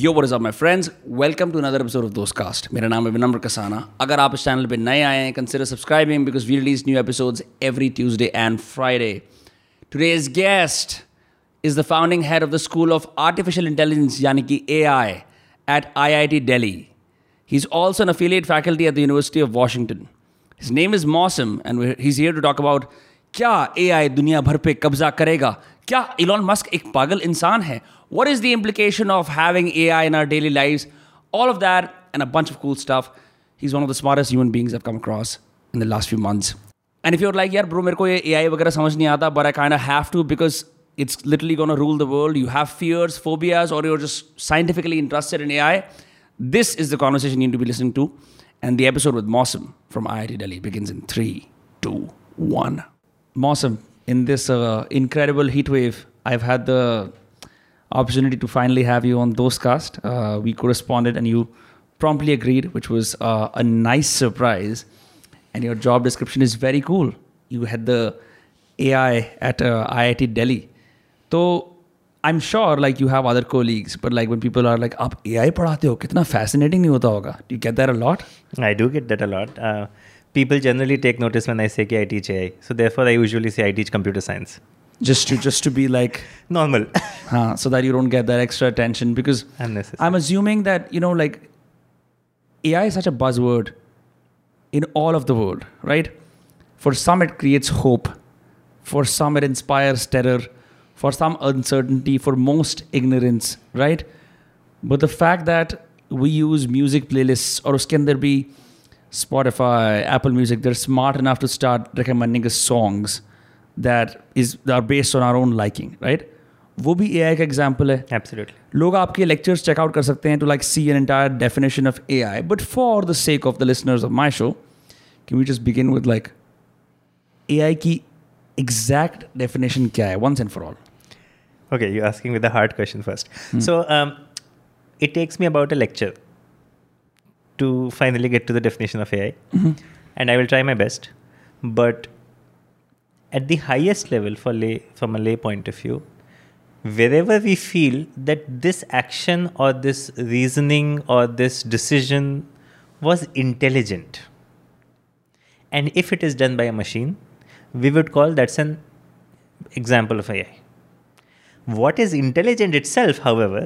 Yo what is up my friends, welcome to another episode of Dostcast. मेरा नाम है विनम्र कसाना। अगर आप इस चैनल पे नए आए हैं, consider subscribing because we release new episodes every Tuesday and Friday. Today's guest is the founding head of the school of artificial intelligence यानी कि AI at IIT Delhi। He is also an affiliate faculty at the University of Washington. His name is Mawsum and he's here to talk about क्या AI दुनिया भर पे कब्जा करेगा? क्या Elon Musk एक पागल इंसान है? What is the implication of having AI in our daily lives? All of that and a bunch of cool stuff. He's one of the smartest human beings I've come across in the last few months. And if you're like, यार bro मेरे को ये AI वगैरह समझ नहीं आता, but I kind of have to because it's literally going to rule the world. You have fears, phobias, or you're just scientifically interested in AI. This is the conversation you need to be listening to. And the episode with Mawsum from IIT Delhi begins in 3, 2, 1. Mawsum, in this incredible heatwave, I've had the opportunity to finally have you on Dostcast. We corresponded and you promptly agreed, which was a nice surprise. And your job description is very cool. You had the AI at IIT Delhi. So I'm sure like you have other colleagues, but like when people are like, आप AI पढ़ाते हो, कितना fascinating नहीं होता होगा? Do you get that a lot? I do get that a lot. People generally take notice when I say कि I teach AI. So therefore I usually say I teach computer science. Just to be like normal. Huh, so that you don't get that extra attention because I'm assuming that, you know, like AI is such a buzzword in all of the world, right? For some it creates hope. For some it inspires terror. For some uncertainty, for most ignorance, right? But the fact that we use music playlists or can there be Spotify, Apple Music, they're smart enough to start recommending us songs that are based on our own liking, right? वो भी AI का example है. Absolutely. लोग आपके lectures check out कर सकते हैं to like see an entire definition of AI. But for the sake of the listeners of my show, can we just begin with like AI की exact definition क्या है once and for all? Okay, you're asking with the hard question first. So, it takes me about a lecture to finally get to the definition of AI. And I will try my best. But at the highest level from a lay point of view, wherever we feel that this action or this reasoning or this decision was intelligent, and if it is done by a machine, we would call that's an example of AI. What is intelligent itself, however,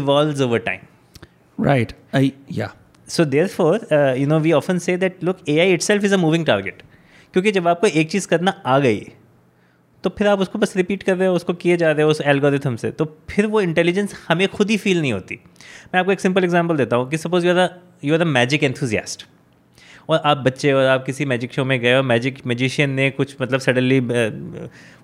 evolves over time. Right. So therefore, we often say that, look, AI itself is a moving target. क्योंकि जब आपको एक चीज़ करना आ गई, तो फिर आप उसको बस रिपीट कर रहे हो, उसको किए जा रहे हो उस एल्गोरिथम से, तो फिर वो इंटेलिजेंस हमें खुद ही फील नहीं होती। मैं आपको एक सिंपल एग्जाम्पल देता हूँ कि suppose you are a magic enthusiast और आप बच्चे और आप किसी मैजिक शो में गए और मैजिशियन ने कुछ मतलब सडनली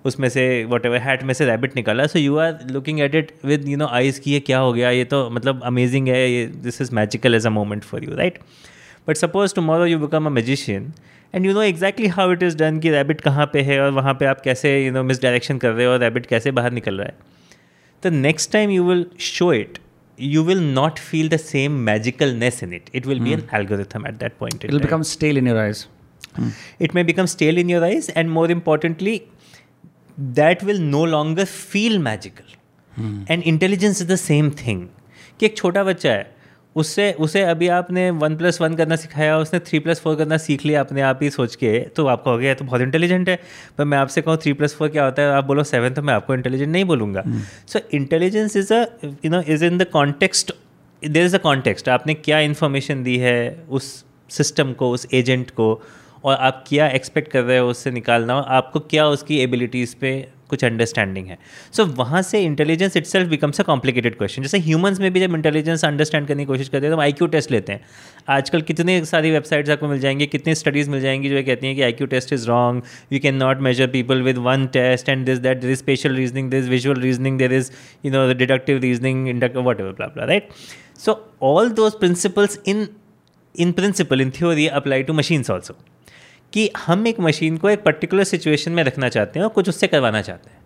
उसमें से व्हाटएवर हैट में से रैबिट निकाला, so you are looking at it with you know eyes कि ये क्या हो गया, ये तो मतलब अमेजिंग है, ये this is magical as a moment for you, right? But suppose tomorrow you become a magician and you know exactly how it is done कि रैबिट कहाँ पे है और वहाँ पे आप कैसे यू नो मिसडायरेक्शन कर रहे हो और रैबिट कैसे बाहर निकल रहा है, तो next time you will show it, you will not feel the same magicalness in it. It will be an algorithm at that point. It will become stale in your eyes. It may become stale in your eyes, and more importantly, that will no longer feel magical. And intelligence is the same thing. कि एक छोटा बच्चा है, उसे अभी आपने 1+1 करना सिखाया, उसने 3+4 करना सीख लिया अपने आप ही सोच के, तो आपको हो गया तो बहुत इंटेलिजेंट है, पर मैं आपसे कहूँ 3+4 क्या होता है, आप बोलो 7, तो मैं आपको इंटेलिजेंट नहीं बोलूँगा। So intelligence is a you know is in the context, there is a context, आपने क्या इन्फॉर्मेशन दी है उस सिस्टम को, उस एजेंट को, और आप क्या एक्सपेक्ट कर रहे हो उससे निकालना, हो आपको क्या उसकी एबिलिटीज़ पे कुछ अंडरस्टैंडिंग है, सो वहाँ से intelligence itself becomes a complicated question. जैसे ह्यूमंस में भी जब इंटेलिजेंस अंडरस्टैंड करने की कोशिश करते हैं तो हम IQ टेस्ट लेते हैं। आजकल कितने सारी वेबसाइट्स आपको मिल जाएंगे, कितनी स्टडीज़ मिल जाएंगी जो ये कहती हैं कि IQ test is wrong, you can not measure people with one test and this that, there is spatial reasoning, there is visual reasoning, there is you know deductive reasoning, inductive whatever blah blah, right? So all those principles in principle in theory apply to machines also, कि हम एक machine को एक particular situation में रखना चाहते हैं और कुछ उससे करवाना चाहते हैं,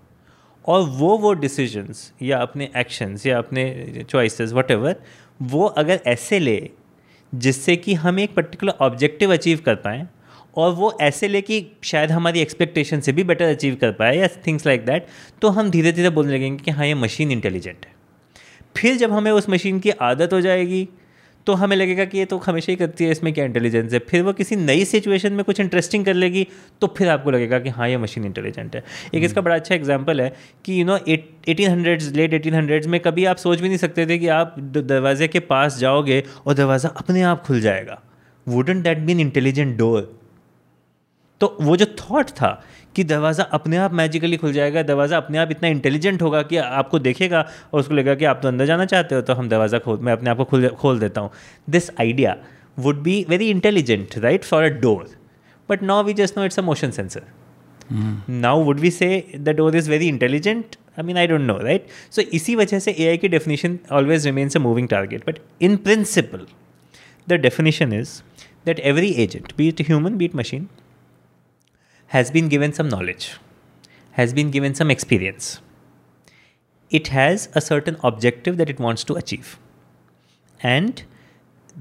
और वो डिसीजंस या अपने एक्शंस या अपने चॉइसेस व्हाटएवर, वो अगर ऐसे ले जिससे कि हम एक पर्टिकुलर ऑब्जेक्टिव अचीव कर पाएँ, और वो ऐसे ले कि शायद हमारी एक्सपेक्टेशन से भी बेटर अचीव कर पाए या थिंग्स लाइक दैट, तो हम धीरे धीरे बोलने लगेंगे कि हाँ ये मशीन इंटेलिजेंट है। फिर जब हमें उस मशीन की आदत हो जाएगी तो हमें लगेगा कि ये तो हमेशा ही करती है, इसमें क्या इंटेलिजेंस है। फिर वो किसी नई सिचुएशन में कुछ इंटरेस्टिंग कर लेगी तो फिर आपको लगेगा कि हाँ ये मशीन इंटेलिजेंट है। एक इसका बड़ा अच्छा एग्जांपल है कि यू नो 1800s में कभी आप सोच भी नहीं सकते थे कि आप दरवाजे के पास जाओगे और दरवाज़ा अपने आप खुल जाएगा। Wouldn't that been intelligent door? तो वो जो थॉट था कि दरवाज़ा अपने आप मैजिकली खुल जाएगा, दरवाज़ा अपने आप इतना इंटेलिजेंट होगा कि आपको देखेगा और उसको लगेगा कि आप तो अंदर जाना चाहते हो तो हम दरवाज़ा मैं अपने आप को खोल देता हूँ। This idea would be very intelligent right for a door, but now we just know it's a motion sensor. Now would we say the door is very intelligent? I mean I don't know right. So इसी वजह से AI की definition always remains a moving target, but in principle the definition is that every agent, be it human be it machine, has been given some knowledge, has been given some experience. It has a certain objective that it wants to achieve. And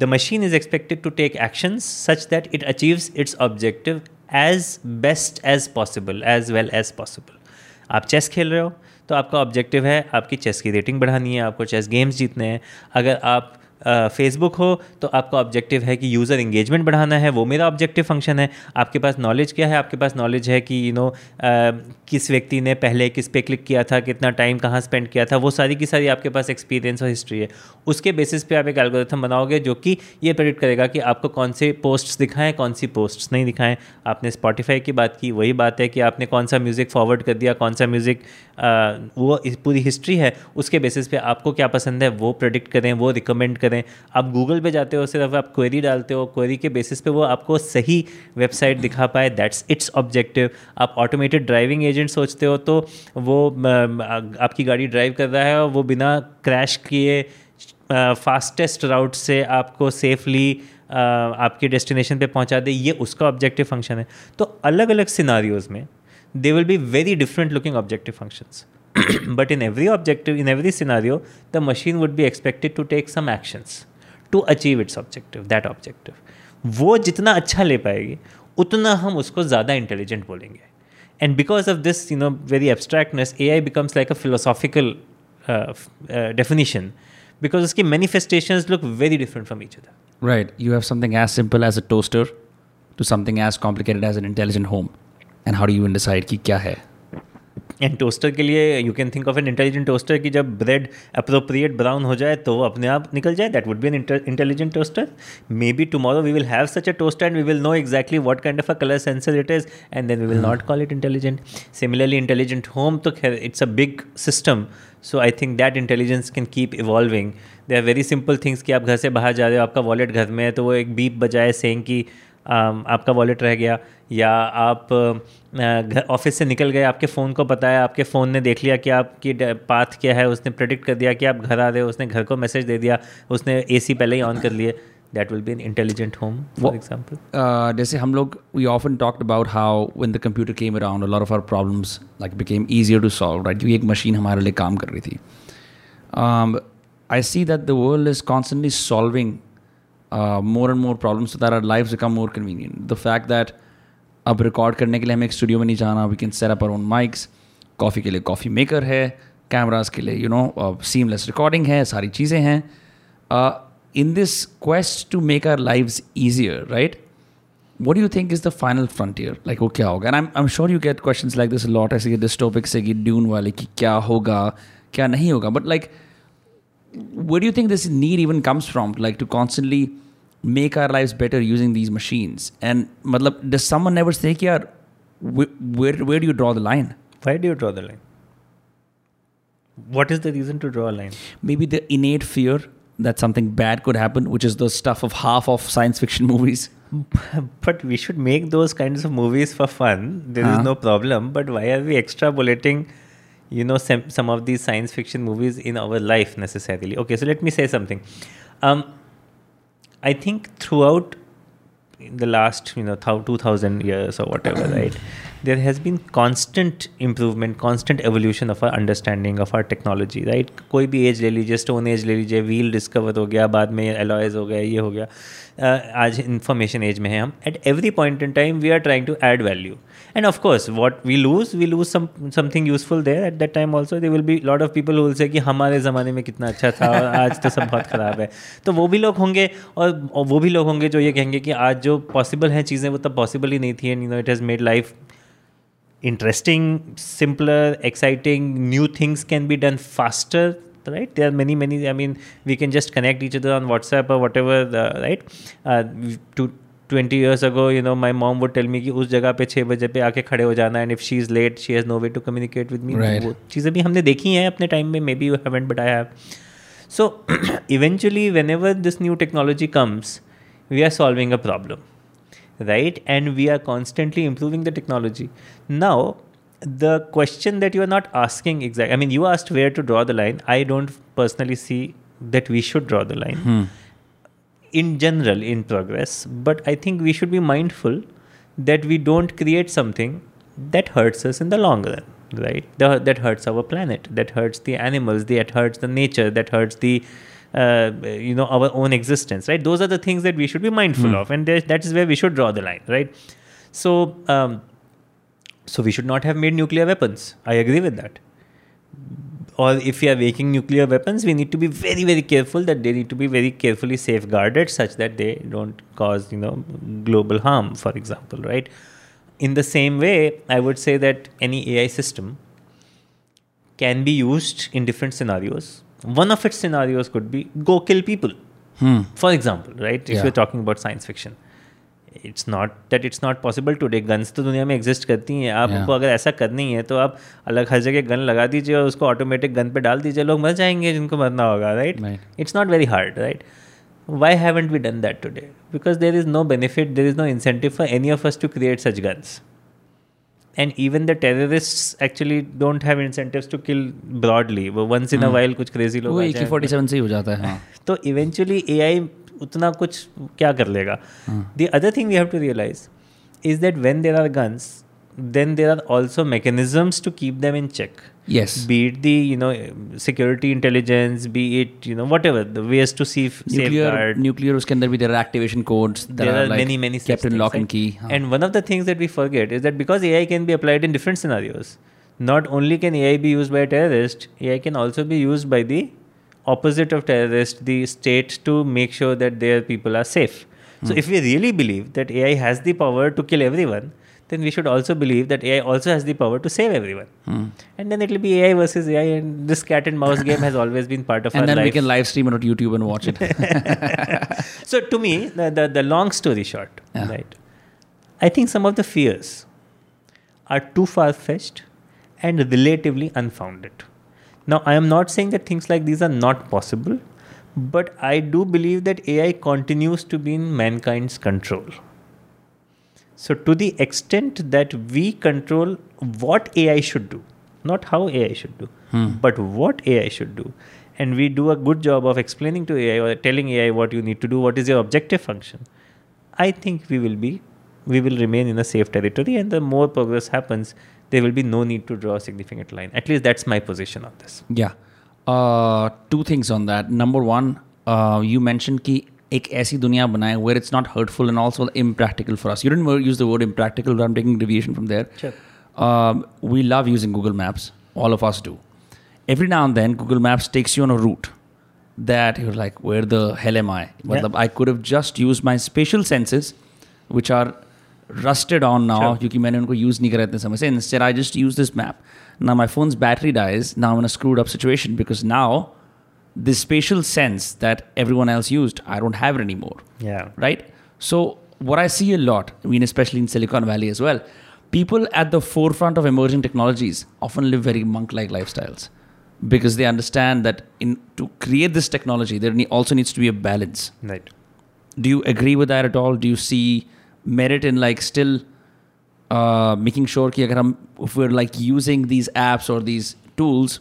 the machine is expected to take actions such that it achieves its objective as best as possible, as well as possible. आप chess खेल रहे हो तो आपका objective है आपकी chess की rating बढ़ानी है, आपको चेस गेम्स जीतने हैं। अगर आप फेसबुक हो तो आपका ऑब्जेक्टिव है कि यूज़र इंगेजमेंट बढ़ाना है, वो मेरा ऑब्जेक्टिव फंक्शन है। आपके पास नॉलेज क्या है? आपके पास नॉलेज है कि यू नो किस व्यक्ति ने पहले किस पे क्लिक किया था, कितना टाइम कहाँ स्पेंड किया था, वो सारी की सारी आपके पास एक्सपीरियंस और हिस्ट्री है। उसके बेसिस पे आप एक एल्गोरिथम बनाओगे जो कि ये प्रेडिक्ट करेगा कि आपको कौन से पोस्ट्स दिखाएँ कौन सी पोस्ट्स नहीं दिखाएँ। आपने स्पॉटिफाई की बात की, वही बात है कि आपने कौन सा म्यूज़िक फॉरवर्ड कर दिया, कौन सा म्यूज़िक, वो पूरी हिस्ट्री है। उसके बेसिस पे आपको क्या पसंद है वो प्रेडिक्ट करें, वो रिकमेंड करें। आप गूगल पे जाते हो, सिर्फ आप क्वेरी डालते हो, क्वेरी के बेसिस पे वो आपको सही वेबसाइट दिखा पाए, दैट्स इट्स ऑब्जेक्टिव। आप ऑटोमेटेड ड्राइविंग एजेंट सोचते हो तो वो आपकी गाड़ी ड्राइव कर रहा है और वो बिना क्रैश किए फास्टेस्ट राउट से आपको सेफली आपके डेस्टिनेशन पे पहुंचा दे, ये उसका ऑब्जेक्टिव फंक्शन है। तो अलग अलग सिनारियोज़ में they will be very different looking objective functions, but in every objective, in every scenario, the machine would be expected to take some actions to achieve its objective, that objective. वो जितना अच्छा ले पाएगी उतना हम उसको ज़्यादा इंटेलिजेंट बोलेंगे। And because of this, you know, very abstractness, AI becomes like a philosophical definition because उसकी manifestations look very different from each other. Right. You have something as simple as a toaster to something as complicated as an intelligent home. And how do you even decide कि क्या है? And toaster के लिए you can think of an intelligent toaster कि जब bread appropriate brown हो जाए तो अपने आप निकल जाए, that would be an intelligent toaster. Maybe tomorrow we will have such a toaster and we will know exactly what kind of a colour sensor it is and then we will not call it intelligent. Similarly intelligent home तो खैर it's a big system, so I think that intelligence can keep evolving. They are very simple things कि आप घर से बाहर जा रहे हो, आपका वॉलेट घर में है तो वो एक बीप बजाए सेइंग कि आपका वॉलेट रह गया, या आप घर ऑफिस से निकल गए, आपके फ़ोन को पता है, आपके फ़ोन ने देख लिया कि आपकी पाथ क्या है, उसने प्रेडिक्ट कर दिया कि आप घर आ रहे हो, उसने घर को मैसेज दे दिया, उसने AC पहले ही ऑन कर लिए, that will be an intelligent home for example. जैसे हम लोग we often talked about how when the computer came around a lot of our problems like became easier to solve right, ये एक machine हमारे लिए काम कर रही थी। I see that the world is constantly solving more and more problems so that our lives become more convenient. The fact that अब record करने के लिए हमें एक स्टूडियो में नहीं जाना, we can set up our own mics, coffee के लिए कॉफ़ी मेकर है, कैमराज के लिए यू नो सीमलेस रिकॉर्डिंग है, सारी चीज़ें हैं। In this quest to make our lives easier right, what do you think is the final frontier like, वो क्या होगा? And I am sure you get questions like this lot, ऐसे this topic से कि ड्यून वाले कि क्या होगा क्या नहीं होगा, but like where do you think this need even comes from, like to constantly make our lives better using these machines? And matlab, does someone ever say ki yaar where do you draw the line? Why do you draw the line? What is the reason to draw a line? Maybe the innate fear that something bad could happen, which is the stuff of half of science fiction movies. But we should make those kinds of movies for fun. There is no problem. But why are we extrapolating some of these science fiction movies in our life necessarily? Okay, so let me say something. I think throughout the last 2000 years or whatever, right, there has been constant improvement, constant evolution of our understanding of our technology, right? कोई भी as ले लीजिए, stone age ले लीजिए, wheel discover हो गया, बाद में एलॉयज हो गया, ये हो गया, आज इंफॉर्मेशन एज में है हम. At every point in time we are trying to add value, and of course what we lose something useful there. At that time also they will be lot of people who will say कि हमारे ज़माने में कितना अच्छा था और आज तो सब बहुत ख़राब है. तो वो भी लोग होंगे, और वो भी लोग होंगे जो ये कहेंगे कि आज जो पॉसिबल हैं चीज़ें वो तब पॉसिबल ही नहीं थी, and you know it has made life interesting, simpler, exciting, new things can be done faster, right? There are many, I mean, we can just connect each other on WhatsApp or whatever, right? 20 years ago, you know, my mom would tell me कि उस जगह पे 6 बजे पे आके खड़े हो जाना, and if she is late, she has no way to communicate with me. Right. वो चीज़ें भी हमने देखी हैं अपने टाइम में, maybe you haven't, but I have. So, eventually, whenever this new technology comes, we are solving a problem, right? And we are constantly improving the technology. Now, the question that you are not asking exactly, I mean, you asked where to draw the line. I don't personally see that we should draw the line in general in progress, but I think we should be mindful that we don't create something that hurts us in the long run, right? That hurts our planet, that hurts the animals, that hurts the nature, that hurts the you know, our own existence, right? Those are the things that we should be mindful of, and that is where we should draw the line, right? So so we should not have made nuclear weapons. I agree with that. Or if we are making nuclear weapons, we need to be very, very careful that they need to be very carefully safeguarded such that they don't cause, you know, global harm, for example, right? In the same way, I would say that any AI system can be used in different scenarios. One of its scenarios could be go kill people, for example, right? If we're talking about science fiction. It's not that it's not possible today. Guns तो दुनिया में exist करती हैं. आपको अगर ऐसा करनी है तो आप अलग हर जगह गन लगा दीजिए और उसको ऑटोमेटिक गन पे डाल दीजिए, लोग मर जाएंगे जिनको मरना होगा, right? It's not very hard, right? Why haven't we done that today? Because there is no benefit, there is no incentive for any of us to create such guns, and even the terrorists actually don't have incentives to kill broadly. वो once in a while कुछ crazy लोग, AK-47 से ही हो जाता है. तो eventually AI उतना कुछ क्या कर लेगा? The other thing we have to realize is that when there are guns, then there are also mechanisms to keep them in check. Yes. Be it the, you know, security intelligence, be it, you know, whatever, the ways to safeguard. Nuclear, उसके अंदर भी there are activation codes. There are like many kept in lock and key. And one of the things that we forget is that because AI can be applied in different scenarios, not only can AI be used by a terrorist, AI can also be used by the opposite of terrorists, the state, to make sure that their people are safe. So if we really believe that AI has the power to kill everyone, then we should also believe that AI also has the power to save everyone. And then it will be AI versus AI, and this cat and mouse game has always been part of our life. And then we can live stream it on YouTube and watch it. So to me, the long story short, right? I think some of the fears are too far-fetched and relatively unfounded. Now, I am not saying that things like these are not possible, but I do believe that AI continues to be in mankind's control. So, to the extent that we control what AI should do, not how AI should do, but what AI should do, and we do a good job of explaining to AI or telling AI what you need to do, what is your objective function, I think we will remain in a safe territory, and the more progress happens, there will be no need to draw a significant line. At least that's my position on this. Yeah. Two things on that. Number one, you mentioned ki ek aisi duniya banaye where it's not hurtful and also impractical for us. You didn't use the word impractical, but I'm taking deviation from there. Sure. We love using Google Maps. All of us do. Every now and then, Google Maps takes you on a route that you're like, where the hell am I? Yeah. I could have just used my spatial senses, which are rusted on now because I haven't used them for so long. Instead, I just use this map. Now my phone's battery dies. Now I'm in a screwed up situation because now this spatial sense that everyone else used, I don't have it anymore. Yeah. Right? So what I see a lot, I mean, especially in Silicon Valley as well, people at the forefront of emerging technologies often live very monk-like lifestyles because they understand that to create this technology, there also needs to be a balance. Right. Do you agree with that at all? Do you see merit in like still making sure ki agar if we're like using these apps or these tools,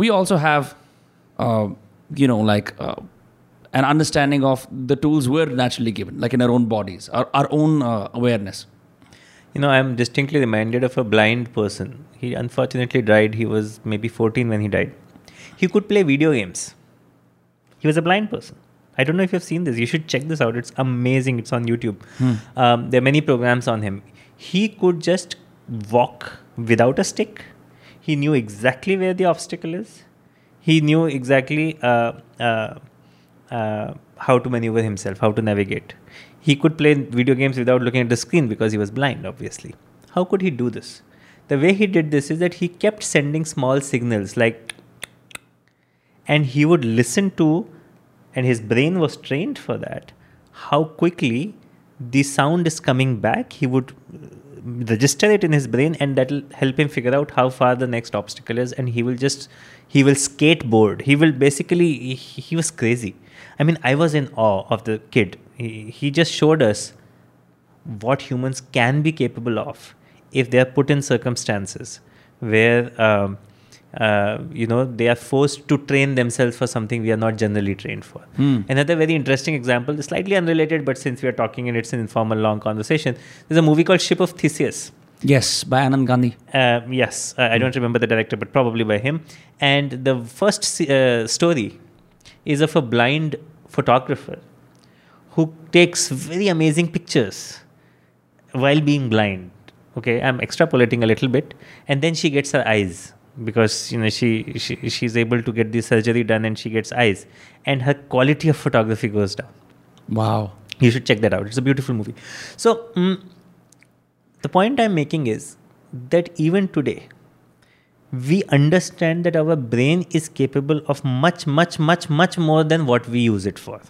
we also have an understanding of the tools we're naturally given, like in our own bodies, our own awareness? You know, I'm distinctly reminded of a blind person. He unfortunately died. He was maybe 14 when he died. He could play video games. He was a blind person. I don't know if you've seen this. You should check this out. It's amazing. It's on YouTube. There are many programs on him. He could just walk without a stick. He knew exactly where the obstacle is. He knew exactly how to maneuver himself, how to navigate. He could play video games without looking at the screen because he was blind, obviously. How could he do this? The way he did this is that he kept sending small signals like, and he would listen to, and his brain was trained for that, how quickly the sound is coming back. He would register it in his brain, and that will help him figure out how far the next obstacle is, and he will skateboard. He was crazy. I mean, I was in awe of the kid. He just showed us what humans can be capable of if they are put in circumstances where they are forced to train themselves for something we are not generally trained for. Another very interesting example, slightly unrelated, but since we are talking and it's an informal long conversation, there's a movie called Ship of Theseus. Yes, by Anand Gandhi. I don't remember the director, but probably by him. And the first story is of a blind photographer who takes very amazing pictures while being blind. Okay, I'm extrapolating a little bit. And then she gets her eyes, because she's able to get the surgery done and she gets eyes, and her quality of photography goes down. Wow. You should check that out. It's a beautiful movie. So the point I'm making is that even today we understand that our brain is capable of much more than what we use it for.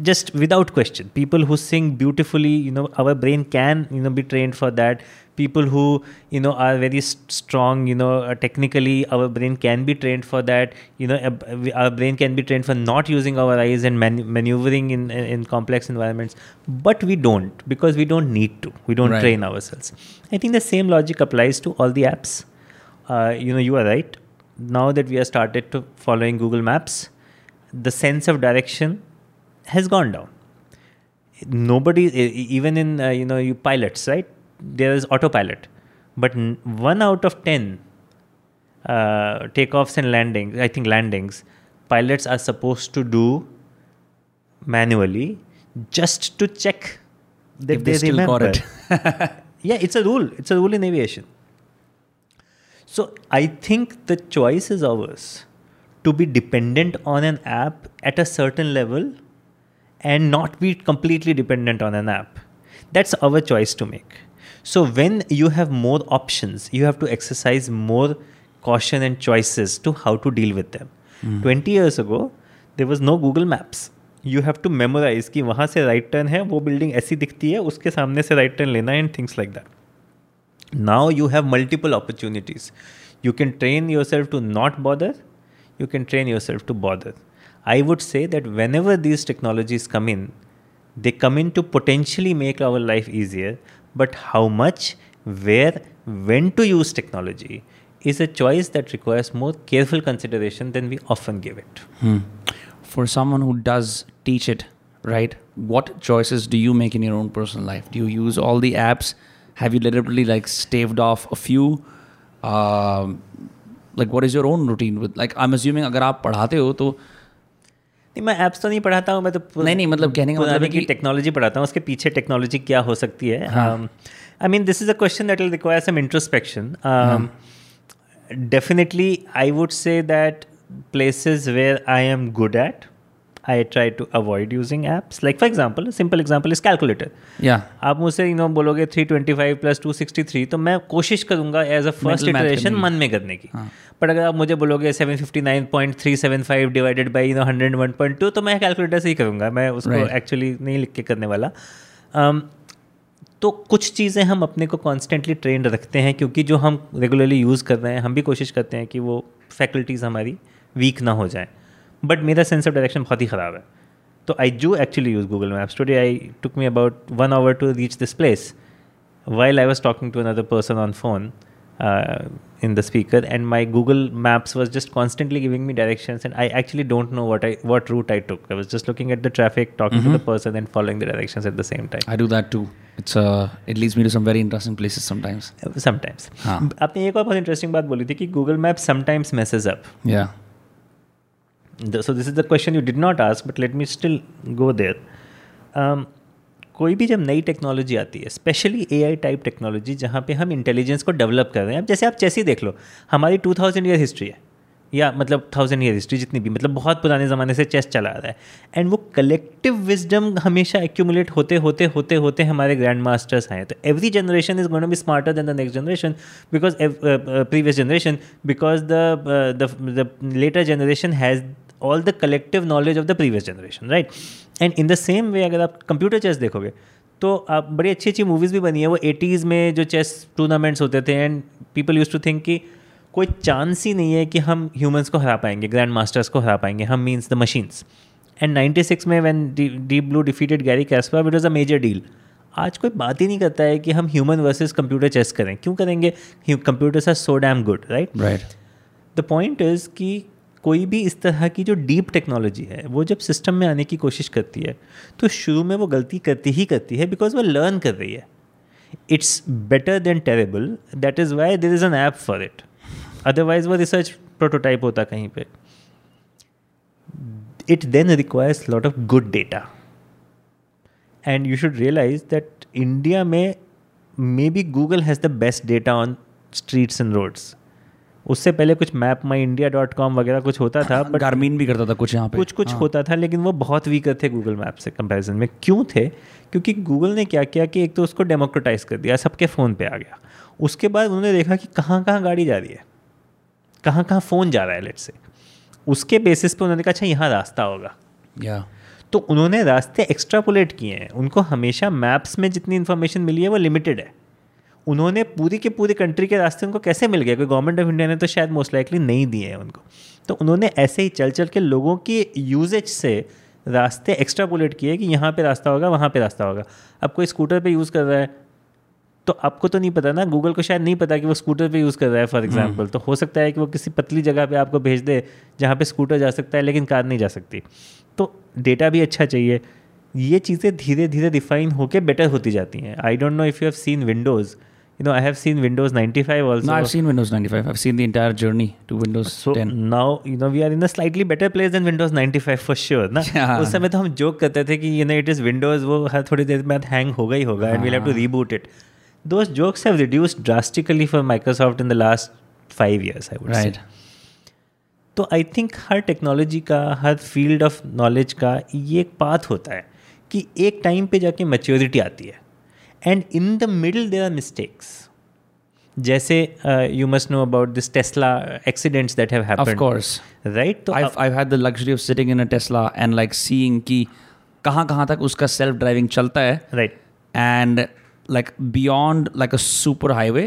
Just without question, people who sing beautifully, our brain can, be trained for that. People who, are very strong, technically, our brain can be trained for that. Our brain can be trained for not using our eyes and maneuvering in complex environments. But we don't, because we don't need to. We don't train ourselves. I think the same logic applies to all the apps. You are right. Now that we are started to following Google Maps, the sense of direction has gone down. Nobody, even in, you pilots, right? There is autopilot. But 1 out of 10 takeoffs and landings, pilots are supposed to do manually just to check that if they still remember. Got it. Yeah, it's a rule. It's a rule in aviation. So I think the choice is ours to be dependent on an app at a certain level and not be completely dependent on an app. That's our choice to make. So when you have more options, you have to exercise more caution and choices to how to deal with them. 20 years ago, there was no Google Maps. You have to memorize कि वहाँ से right turn है, वो building ऐसी दिखती है, उसके सामने से right turn लेना है, and things like that. Now you have multiple opportunities. You can train yourself to not bother. You can train yourself to bother. I would say that whenever these technologies come in, they come in to potentially make our life easier. But how much, where, when to use technology is a choice that requires more careful consideration than we often give it. For someone who does teach it, right, what choices do you make in your own personal life? Do you use all the apps? Have you deliberately staved off a few? What is your own routine with? I'm assuming अगर आप पढ़ाते हो तो मैं apps तो नहीं पढ़ाता हूँ, मैं तो नहीं कहने का मतलब है कि टेक्नोलॉजी पढ़ाता हूँ, उसके पीछे टेक्नोलॉजी क्या हो सकती है. I mean this is a question that will require some introspection. Definitely I would say that places where I am good at I try to avoid using apps. Like, for example, a simple example is calculator. Yeah. आप मुझसे बोलोगे 325 plus 263, तो मैं कोशिश करूँगा as a first iteration मन में करने की. पर अगर आप मुझे बोलोगे 759.375 divided by 101.2, तो मैं calculator से ही करूँगा. मैं उसको actually नहीं लिख के करने वाला. तो कुछ चीज़ें हम अपने को constantly trained रखते हैं, क्योंकि जो हम regularly use कर रहे हैं, हम भी कोशिश करते हैं कि वो faculties हमारी weak ना हो जाएँ. बट मेरा सेंस ऑफ डायरेक्शन बहुत ही ख़राब है, तो I do actually use Google maps. Today I took me about 1 hour to reach this place while I was talking to another person on phone in the speaker, and my Google Maps was just constantly giving me directions, and I actually don't know what route I took. I was just looking at the traffic, talking to the person, and following the directions at the same time. I do that too. It leads me to some very interesting places sometimes. Sometimes. हाँ. आपने एक और बहुत interesting बात बोली थी कि Google Maps sometimes messes up. Yeah. So this is the question you did not ask, but let me still go there. कोई भी जब नई टेक्नोलॉजी आती है, स्पेशली AI टाइप टेक्नोलॉजी जहाँ पे हम इंटेलिजेंस को डेवलप कर रहे हैं, अब जैसे आप चेस देख लो, हमारी 2000 ईयर हिस्ट्री है, या मतलब 1000 ईयर हिस्ट्री जितनी भी, मतलब बहुत पुराने ज़माने से चेस चला रहा है, एंड वो कलेक्टिव विजडम हमेशा एक्यूमुलेट होते होते होते होते हमारे ग्रैंड मास्टर्स आए. तो every generation is going to be smarter than the next generation because previous generation, because the latter generation has all the collective knowledge of the previous generation, right? And in the same way, अगर आप computer chess देखोगे तो आप बड़ी अच्छी अच्छी movies भी बनी है. वो 80s में जो chess tournaments होते थे, and people used to think कि कोई chance ही नहीं है कि हम humans को हरा पाएंगे, grand masters को हरा पाएंगे, हम means the machines. And 96 में when Deep Blue defeated Gary Kasparov, it was a major deal. आज कोई बात ही नहीं करता है कि हम human versus computer chess करें. क्यों करेंगे? Computers are so damn good, right? Right. The point is कि कोई भी इस तरह की जो डीप टेक्नोलॉजी है वो जब सिस्टम में आने की कोशिश करती है तो शुरू में वो गलती करती है बिकॉज वो लर्न कर रही है. It's better than terrible, that is why there is an app for it. Otherwise वो रिसर्च प्रोटोटाइप होता कहीं पे. It then requires lot of good data, and you should realise that India में may be Google has the best data on streets and roads. उससे पहले कुछ mapmyindia.com वगैरह कुछ होता था, बट गारमीन भी करता था कुछ, यहाँ पे कुछ होता था, लेकिन वो बहुत वीकर थे गूगल मैप से कंपैरिजन में. क्यों थे? क्योंकि गूगल ने क्या किया कि एक तो उसको डेमोक्रेटाइज कर दिया, सबके फ़ोन पे आ गया. उसके बाद उन्होंने देखा कि कहाँ कहाँ गाड़ी जा रही है, कहाँ कहाँ फ़ोन जा रहा है, लेट्स से. उसके बेसिस पे उन्होंने कहा अच्छा यहाँ रास्ता होगा, या तो उन्होंने रास्ते एक्स्ट्रापोलेट किए हैं. उनको हमेशा मैप्स में जितनी इन्फॉर्मेशन मिली है वो लिमिटेड है. उन्होंने पूरी के पूरी कंट्री के रास्ते उनको कैसे मिल गए? कोई गवर्नमेंट ऑफ इंडिया ने तो शायद मोस्ट लाइकली नहीं दिए हैं उनको. तो उन्होंने ऐसे ही चल के लोगों की यूजेज से रास्ते एक्स्ट्रापोलेट किए कि यहाँ पे रास्ता होगा, वहाँ पे रास्ता होगा. अब कोई स्कूटर पे यूज़ कर रहा है तो आपको तो नहीं पता ना, गूगल को शायद नहीं पता कि वो स्कूटर पे यूज़ कर रहा है फॉर एग्जाम्पल. तो हो सकता है कि वो किसी पतली जगह पर आपको भेज दे जहाँ पर स्कूटर जा सकता है लेकिन कार नहीं जा सकती. तो डेटा भी अच्छा चाहिए. ये चीज़ें धीरे धीरे रिफाइन होकर बेटर होती जाती हैं. I don't know if you have seen Windows. You know, I have seen Windows 95 also. No, I've seen Windows 95. I've seen the entire journey to Windows 10. So now, you know, we are in a slightly better place than Windows 95 for sure. ना उस समय तो हम joke करते थे कि you know, it is Windows, वो हर थोड़ी देर में हैंग होगा ही होगा, and we'll have to reboot it. Those jokes have reduced drastically for Microsoft in the last 5 years, I would say. Right. तो I think हर technology का, हर field of knowledge का ये एक path होता है कि एक time पे जाके maturity आती है. And in the middle there are mistakes. Jaise, you must know about this Tesla accidents that have happened. Of course. Right? So I've had the luxury of sitting in a Tesla and like seeing ki kahan tak uska self-driving chalta hai. Right. And like beyond like a super highway,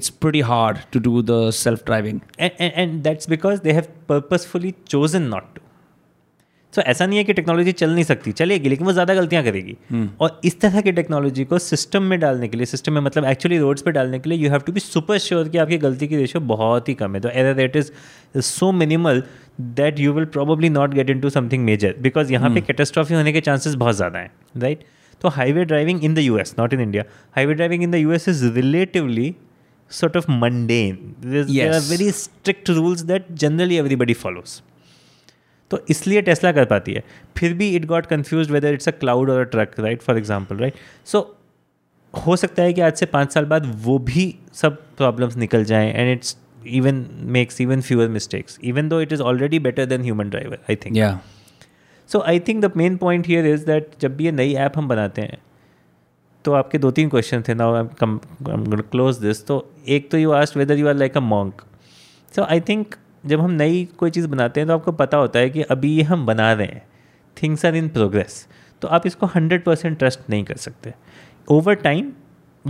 it's pretty hard to do the self-driving. And that's because they have purposefully chosen not to. तो ऐसा नहीं है कि technology चल नहीं सकती, चलेगी, लेकिन वो ज़्यादा गलतियाँ करेगी. और इस तरह की टेक्नोलॉजी को सिस्टम में डालने के लिए, सिस्टम में मतलब एक्चुअली रोड्स पे डालने के लिए, you have to be super sure कि आपकी गलती की रेशियो बहुत ही कम है. तो error rate is so minimal that you will probably not get into something major, because यहाँ पे कैटास्ट्रॉफी होने के चांसेस बहुत ज़्यादा हैं, राइट? तो highway driving in the US, not in India, highway driving in the US is relatively sort of mundane. There are very strict rules that generally everybody follows. तो इसलिए टेस्ला कर पाती है. फिर भी it got confuse whether it's a cloud और a truck, right? For example, right? So हो सकता है कि आज से 5 साल बाद वो भी सब प्रॉब्लम्स निकल जाएं, and it's even makes even fewer mistakes, even though it is already better than human driver, I think. So I think the main point here is that जब भी ये नई ऐप हम बनाते हैं तो आपके 2-3 क्वेश्चन थे. Now I am close this. तो एक तो you asked whether you are like a monk. So I think जब हम नई कोई चीज़ बनाते हैं तो आपको पता होता है कि अभी ये हम बना रहे हैं, थिंग्स आर इन प्रोग्रेस. तो आप इसको 100% ट्रस्ट नहीं कर सकते. ओवर टाइम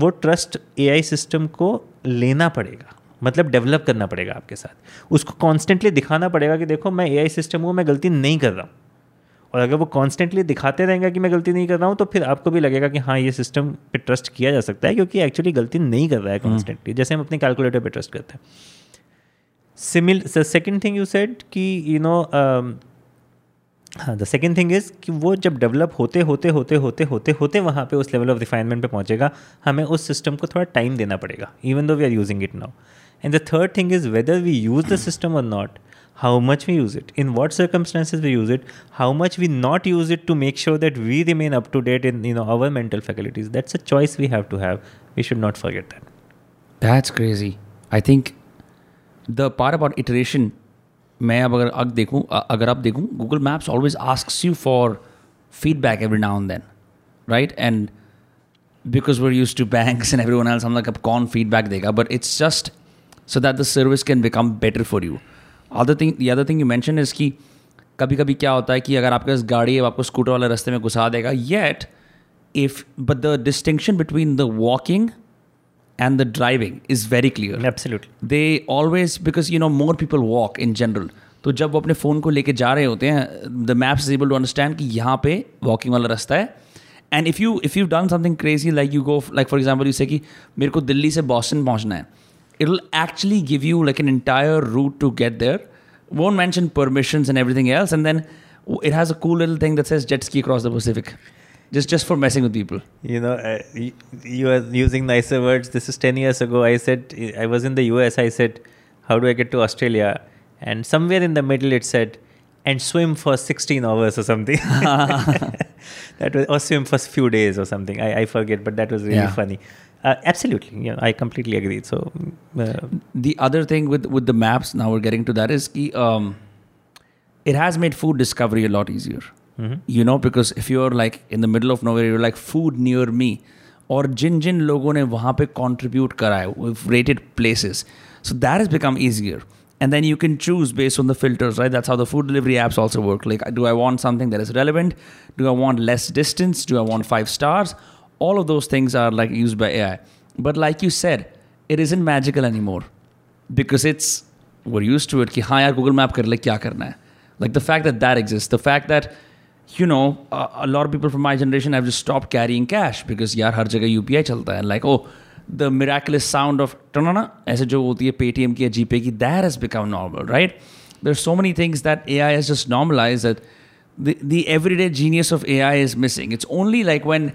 वो ट्रस्ट AI सिस्टम को लेना पड़ेगा, मतलब डेवलप करना पड़ेगा आपके साथ. उसको कॉन्स्टेंटली दिखाना पड़ेगा कि देखो मैं AI सिस्टम हूँ, मैं गलती नहीं कर रहा हूँ. और अगर वो कॉन्स्टेंटली दिखाते रहेंगे कि मैं गलती नहीं कर रहा हूँ, तो फिर आपको भी लगेगा कि हाँ ये सिस्टम पे ट्रस्ट किया जा सकता है, क्योंकि एक्चुअली गलती नहीं कर रहा है कॉन्स्टेंटली, जैसे हम अपने कैलकुलेटर पे ट्रस्ट करते हैं. सेकेंड थिंग यू सेड कि यू नो, हाँ, द सेकेंड थिंग इज़ कि वो जब डेवलप होते होते होते होते होते होते वहाँ पे उस लेवल ऑफ रिफाइनमेंट पे पहुँचेगा, हमें उस सिस्टम को थोड़ा टाइम देना पड़ेगा, even though we are using it now. And the third thing is whether we use the system और not, how much we use it, in what circumstances we use it, how much we not use it, to make sure that we remain up to date in our mental faculties. That's a choice we have to have. We should not forget that. That's crazy. I think the part about iteration, agar aap dekho, Google Maps always asks you for feedback every now and then, right? And because we're used to banks and everyone else, I'm like, ab kaun feedback dega? But it's just so that the service can become better for you. The other thing you mentioned is कि कभी कभी क्या होता है कि अगर आपके पास गाड़ी है आपको स्कूटर वाले रास्ते में घुसा देगा, yet if but the distinction between the walking and the driving is very clear. Absolutely they always, because you know more people walk in general, तो जब वो अपने फ़ोन को लेके जा रहे होते हैं, the maps is able to understand कि यहाँ पे वॉकिंग वाला रास्ता है. And if you done something crazy like you go, like for example you say कि मेरे को दिल्ली से बॉस्टन पहुँचना है, it'll actually give you like an entire route to get there, won't mention permissions and everything else, and then it has a cool little thing that says jet ski across the Pacific, just for messing with people. You know, you are using nicer words. This is 10 years ago. I said, I was in the US, I said, how do I get to Australia? And somewhere in the middle it said, and swim for 16 hours or something. That was, or swim for a few days or something. I forget, but that was really funny. Absolutely, yeah, I completely agree. So the other thing with the maps, now we're getting to that, is ki, it has made food discovery a lot easier. Mm-hmm. You know, because if you're like in the middle of nowhere, you're like food near me, or jin logon ne wahan pe contribute kara hai, we've rated places, so that has become easier. And then you can choose based on the filters, right? That's how the food delivery apps also work. Like, do I want something that is relevant? Do I want less distance? Do I want 5 stars? All of those things are like used by AI. But like you said, it isn't magical anymore because it's, we're used to it. Ki haan yaar, Google Map kar le, kya karna hai? Like the fact that exists, the fact that, you know, a lot of people from my generation have just stopped carrying cash because yaar har jagah UPI chalta hai. And like, oh, the miraculous sound of tanana, aise jo hoti hai Paytm ki ya GPay ki, that has become normal, right? There's so many things that AI has just normalized that the everyday genius of AI is missing. It's only like when,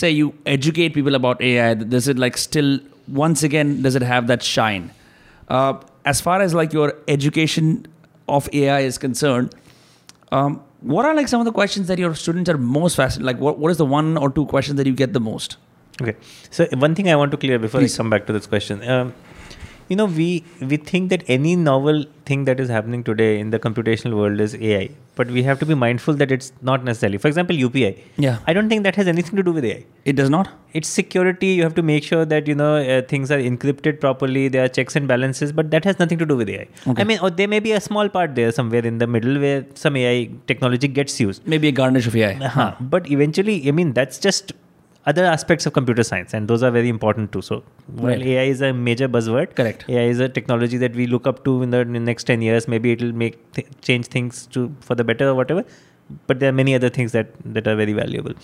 say, you educate people about AI, does it like still, once again, does it have that shine? As far as like your education of AI is concerned, what are like some of the questions that your students are most fascinated? Like what is the 1 or 2 questions that you get the most? Okay, so one thing I want to clear before I come back to this question. You know, we think that any novel thing that is happening today in the computational world is AI, but we have to be mindful that it's not necessarily. For example, UPI. Yeah. I don't think that has anything to do with AI. It does not. It's security. You have to make sure that, you know, things are encrypted properly. There are checks and balances, but that has nothing to do with AI. Okay. I mean, or there may be a small part there somewhere in the middle where some AI technology gets used. Maybe a garnish of AI. Uh-huh. But eventually, I mean, that's just other aspects of computer science, and those are very important too. So while AI is a major buzzword, correct, AI is a technology that we look up to in the next 10 years. Maybe it will change things for the better or whatever. But there are many other things that are very valuable.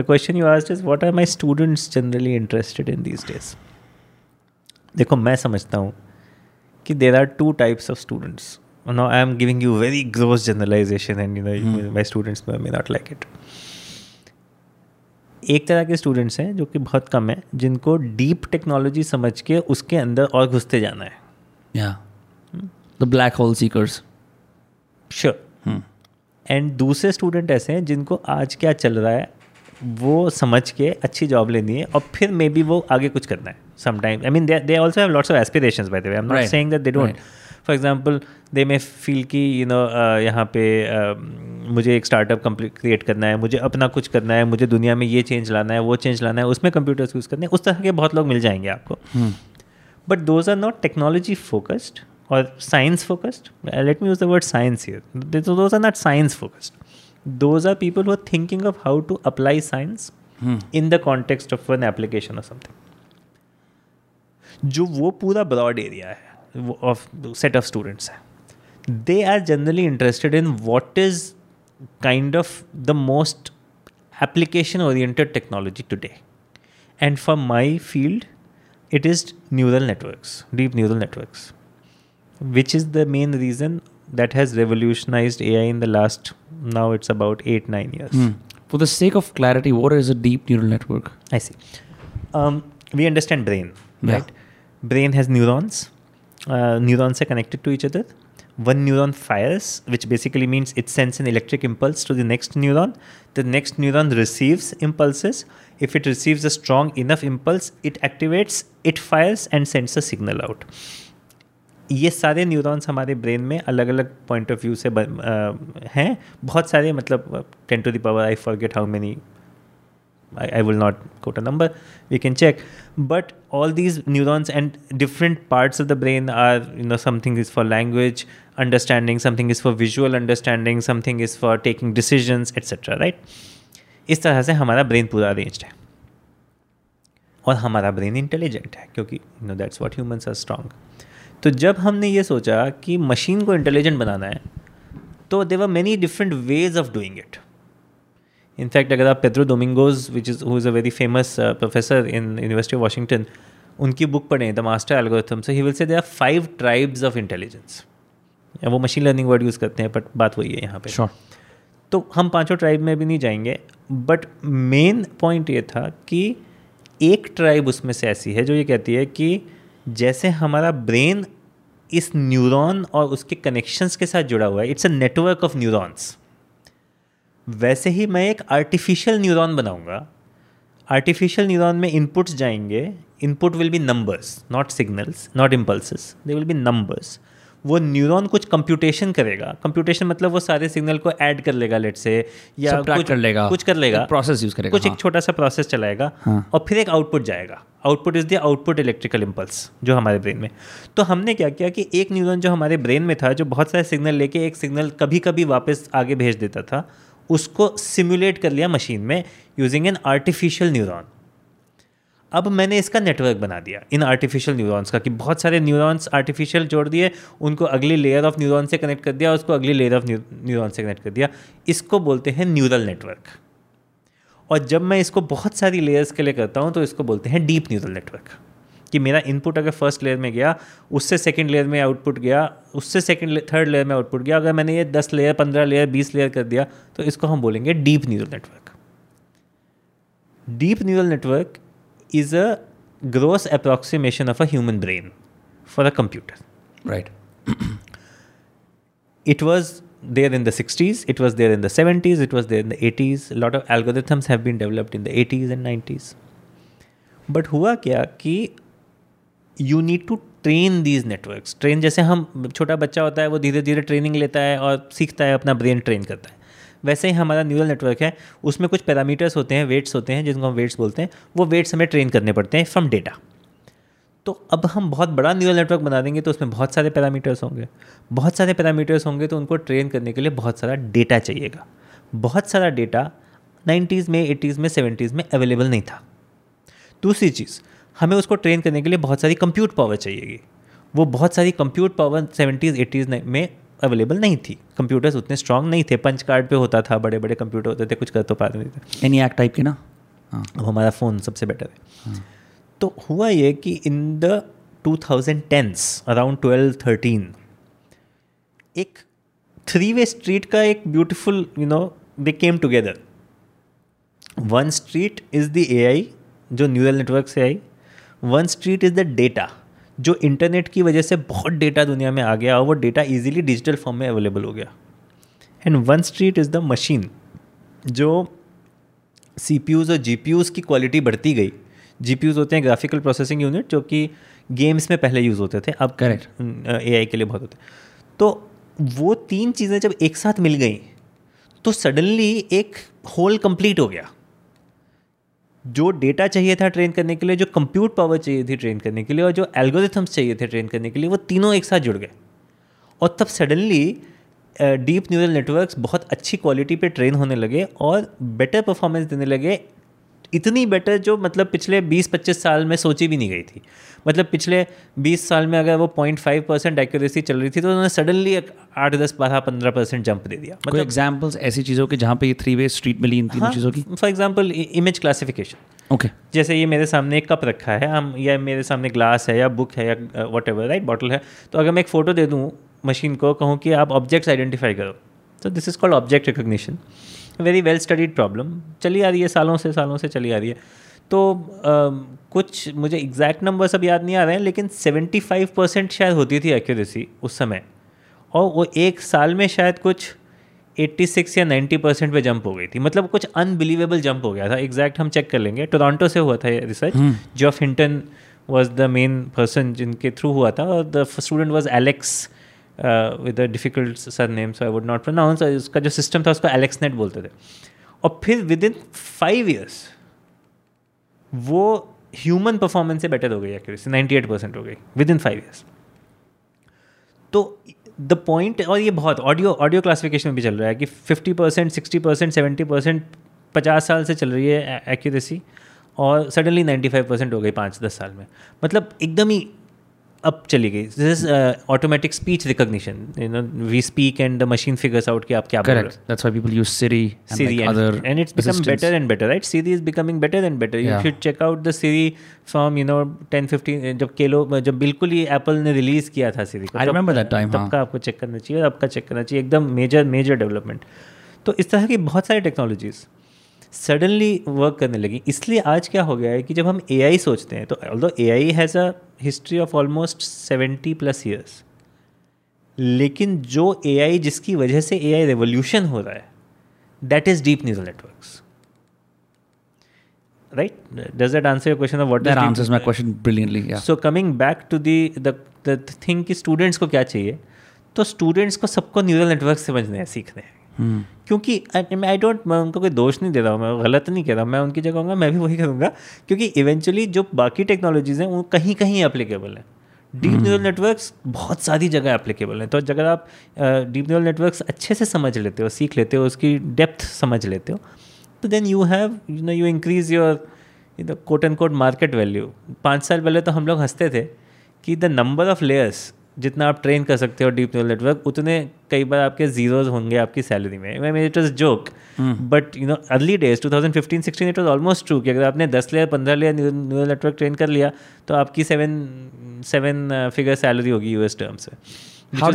The question you asked is, what are my students generally interested in these days? देखो, मैं समझता हूँ कि there are 2 types of students. Now I am giving you very gross generalization, and my students may not like it. एक तरह के students हैं जो कि बहुत कम है, जिनको डीप टेक्नोलॉजी समझ के उसके अंदर और घुसते जाना है. या the black hole seekers, sure. And दूसरे स्टूडेंट ऐसे हैं जिनको आज क्या चल रहा है वो समझ के अच्छी जॉब लेनी है और फिर मे बी वो आगे कुछ करना है. Sometimes I mean they also have lots of aspirations, by the way I am not saying that they don't. For example they may feel कि यू नो यहाँ पे मुझे एक स्टार्टअप क्रिएट करना है, मुझे अपना कुछ करना है, मुझे दुनिया में ये चेंज लाना है, वो चेंज लाना है, उसमें कंप्यूटर्स यूज़ करने हैं. उस तरह के बहुत लोग मिल जाएंगे आपको. But those are not technology focused और science focused. Let me use the word science here. Those are not science focused. Those are people who are thinking of how to apply science in the context of an application और something. जो वो पूरा broad area है of set of students, they are generally interested in what is kind of the most application-oriented technology today. And for my field, it is neural networks, deep neural networks, which is the main reason that has revolutionized AI in the last, now it's about 8-9 years. Mm. For the sake of clarity, what is a deep neural network? I see. We understand brain, right? Brain has neurons. Neurons are connected to each other. One neuron fires, which basically means it sends an electric impulse to the next neuron. The next neuron receives impulses. If it receives a strong enough impulse, it activates, it fires and sends a signal out. ये सारे neurons हमारे brain में अलग अलग point of view से हैं. बहुत सारे, मतलब 10 to the power I forget how many, I will not quote a number, we can check. But all these neurons and different parts of the brain are, you know, something is for language understanding, something is for visual understanding, something is for taking decisions, etc. Right? इस तरह से हमारा brain पूरा arranged है और हमारा brain intelligent है क्योंकि you know, that's what humans are strong. तो जब हमने ये सोचा कि मशीन को इंटेलिजेंट बनाना है तो there were many different ways of doing it. In fact, अगर आप Pedro Domingos who is a very famous professor in University of Washington, उनकी बुक पढ़ें, The Master Algorithm, so he will say there are 5 tribes of intelligence. वो machine learning word use करते हैं but बात वही है यहाँ पे. Sure. तो हम 5ों ट्राइब में भी नहीं जाएंगे बट मेन पॉइंट ये था कि एक ट्राइब उसमें से ऐसी है जो ये कहती है कि जैसे हमारा ब्रेन इस न्यूरॉन और उसके कनेक्शंस के साथ जुड़ा हुआ है, it's a network of neurons, वैसे ही मैं एक आर्टिफिशियल न्यूरॉन बनाऊंगा. आर्टिफिशियल न्यूरॉन में इनपुट्स जाएंगे, input will be numbers, not signals, not impulses, they will be numbers. वो न्यूरॉन कुछ कंप्यूटेशन करेगा. कंप्यूटेशन मतलब वो सारे सिग्नल को ऐड कर लेगा लेट से, या कुछ कर लेगा, प्रोसेस यूज करेगा, कुछ एक छोटा सा प्रोसेस चलाएगा और फिर एक आउटपुट जाएगा. Output is the output electrical impulse जो हमारे ब्रेन में. तो हमने क्या किया कि एक न्यूरॉन जो हमारे ब्रेन में था, जो बहुत सारे सिग्नल लेके एक सिग्नल कभी कभी वापस आगे भेज देता था, उसको सिमुलेट कर लिया मशीन में यूजिंग एन आर्टिफिशियल न्यूरॉन. अब मैंने इसका नेटवर्क बना दिया इन आर्टिफिशियल न्यूरॉन्स का, कि बहुत सारे न्यूरॉन्स आर्टिफिशियल जोड़ दिए, उनको अगली लेयर ऑफ न्यूरॉन से कनेक्ट कर दिया, उसको अगली लेयर ऑफ न्यूरॉन से कनेक्ट कर दिया. इसको बोलते हैं न्यूरल नेटवर्क. और जब मैं इसको बहुत सारी लेयर्स के लिए करता हूँ तो इसको बोलते हैं डीप न्यूरल नेटवर्क. कि मेरा इनपुट अगर फर्स्ट लेयर में गया, उससे सेकंड लेयर में आउटपुट गया, उससे सेकंड थर्ड लेयर में आउटपुट गया, अगर मैंने ये 10 लेयर 15 लेयर 20 लेयर कर दिया तो इसको हम बोलेंगे deep neural network. Deep neural network is a gross approximation of a human brain for a computer, right? It was there in the 60s, it was there in the 70s, it was there in the 80s. Lot of algorithms have been developed in the 80s and 90s. But हुआ क्या कि You need to train these networks. Train जैसे हम, छोटा बच्चा होता है वो धीरे धीरे ट्रेनिंग लेता है और सीखता है, अपना ब्रेन ट्रेन करता है, वैसे ही हमारा न्यूरल नेटवर्क है. उसमें कुछ पैरामीटर्स होते हैं, वेट्स होते हैं, जिनको हम वेट्स बोलते हैं. वो वेट्स हमें ट्रेन करने पड़ते हैं फ्रॉम डेटा. तो अब हम बहुत बड़ा न्यूरल नेटवर्क बना देंगे तो उसमें बहुत सारे पैरामीटर्स होंगे. बहुत सारे पैरामीटर्स होंगे तो उनको ट्रेन करने के लिए बहुत सारा डेटा चाहिएगा. बहुत सारा डेटा 90s में, 80s में, 70s में अवेलेबल नहीं था. दूसरी चीज़, हमें उसको ट्रेन करने के लिए बहुत सारी कंप्यूट पावर चाहिएगी. वो बहुत सारी कंप्यूट पावर 70s 80s में अवेलेबल नहीं थी. कंप्यूटर्स उतने स्ट्रांग नहीं थे. पंच कार्ड पे होता था, बड़े बड़े कंप्यूटर होते थे, कुछ कर तो पाते नहीं थे, एनी एक्ट टाइप के ना. अब हमारा फ़ोन सबसे बेटर है. तो हुआ ये कि इन द 2010s, अराउंड 12-13, एक 3-वे स्ट्रीट का एक beautiful, you know, they came together. One street is the AI जो न्यूरल नेटवर्क से आई. One street is the data, जो इंटरनेट की वजह से बहुत डेटा दुनिया में आ गया और वो डेटा इजीली डिजिटल फॉर्म में अवेलेबल हो गया. And one street is the machine, जो CPUs और GPUs की क्वालिटी बढ़ती गई. GPUs होते हैं ग्राफिकल प्रोसेसिंग यूनिट, जो कि गेम्स में पहले यूज़ होते थे, अब करेक्ट AI के लिए बहुत होते. तो वो 3 चीज़ें जब एक साथ मिल गई तो सडनली एक होल कंप्लीट हो गया. जो डेटा चाहिए था ट्रेन करने के लिए, जो कंप्यूट पावर चाहिए थी ट्रेन करने के लिए, और जो एल्गोरिथम्स चाहिए थे ट्रेन करने के लिए, वो तीनों एक साथ जुड़ गए. और तब सडनली डीप न्यूरल नेटवर्क्स बहुत अच्छी क्वालिटी पे ट्रेन होने लगे और बेटर परफॉर्मेंस देने लगे इतनी बेटर जो मतलब पिछले 20-25 साल में सोची भी नहीं गई थी। मतलब पिछले 20 साल में अगर वो 0.5% एक्यूरेसी चल रही थी तो उन्होंने सडनली 8-10-12-15% जंप दे दिया। मतलब एग्जांपल्स ऐसी चीज़ों के जहाँ पे ये 3-वे स्ट्रीट मिली इन तीनों चीज़ों की। For example image classification, okay, जैसे ये मेरे सामने एक कप रखा है हम, या मेरे सामने ग्लास है या बुक है या वट एवर, राइट, बॉटल है, तो अगर मैं एक फ़ोटो दे दूँ मशीन को, कहूँ कि आप ऑब्जेक्ट्स आइडेंटिफाई करो, तो this is called object recognition. Very well studied problem, चली आ रही है सालों से चली आ रही है। तो कुछ मुझे एग्जैक्ट नंबर सब याद नहीं आ रहे हैं, लेकिन 75% शायद होती थी एक्यूरेसी उस समय, और वो एक साल में शायद कुछ 86 या 90% पे जंप हो गई थी। मतलब कुछ अनबिलीवेबल जंप हो गया था। एग्जैक्ट हम चेक कर लेंगे, टोरंटो से हुआ था ये research, Geoff Hinton was the main person जिनके थ्रू हुआ था, और the student was Alex with a difficult surname, so I would not pronounce. उसका जो सिस्टम था उसको एलेक्स नेट बोलते थे, और फिर विदिन 5 ईयर्स वो ह्यूमन परफॉर्मेंस से बेटर हो गई एक्यूरेसी, 98% हो गई विदिन 5 ईयर्स। तो द पॉइंट, और ये बहुत ऑडियो क्लासिफिकेशन में भी चल रहा है कि 50%, 60%, 70%, 50 साल से चल रही है एक्यूरेसी, और सडनली 95% हो गई 5-10 साल में। मतलब एकदम ही अब चली गई। This is automatic speech recognition, you know, we speak and the machine figures out कि आप क्या बोल रहे हो। That's why people use Siri and other, and it's become better and better, right. Siri is becoming better and better. You should check out the Siri from, you know, 10-15, जब बिल्कुल ही Apple ने release किया था सिरी को, I remember that time, तब का आपको check करना चाहिए और अब का चेक करना चाहिए। एकदम मेजर डेवलपमेंट। तो इस तरह की बहुत सारी टेक्नोलॉजीज सडनली वर्क करने लगी। इसलिए आज क्या हो गया है कि जब हम AI सोचते हैं, तो although AI has a history of almost 70+ years, लेकिन जो AI जिसकी वजह से AI रेवोल्यूशन हो रहा है, that is deep neural networks, right. Does that answer your question of what that answers my question brilliantly. So coming back to the thing कि students को क्या चाहिए, तो स्टूडेंट्स को सबको न्यूरल नेटवर्क समझने हैं, सीखने हैं। क्योंकि मैं उनको कोई दोष नहीं दे रहा हूँ, मैं गलत नहीं कह रहा हूँ, मैं उनकी जगह होगा, मैं भी वही करूँगा, क्योंकि इवेंचुअली जो बाकी टेक्नोलॉजीज़ हैं वो कहीं कहीं एप्लीकेबल हैं। डीप न्यूरल नेटवर्क्स बहुत सारी जगह एप्लीकेबल हैं। तो अगर आप डीप न्यूरल नेटवर्क्स अच्छे से समझ लेते हो, सीख लेते हो, उसकी डेप्थ समझ लेते हो, तो then you have, you know, you increase your quote and quote market value. 5 साल पहले तो हम लोग हंसते थे कि द नंबर ऑफ लेयर्स जितना आप ट्रेन कर सकते हो डीप न्यूरल नेटवर्क, उतने कई बार आपके जीरोज होंगे आपकी सैलरी में। It was joke, but you know early days 2015-16 it was almost true कि अगर आपने 10 layer 15 layer neural network train कर लिया तो आपकी 7-figure सैलरी होगी US टर्म से। How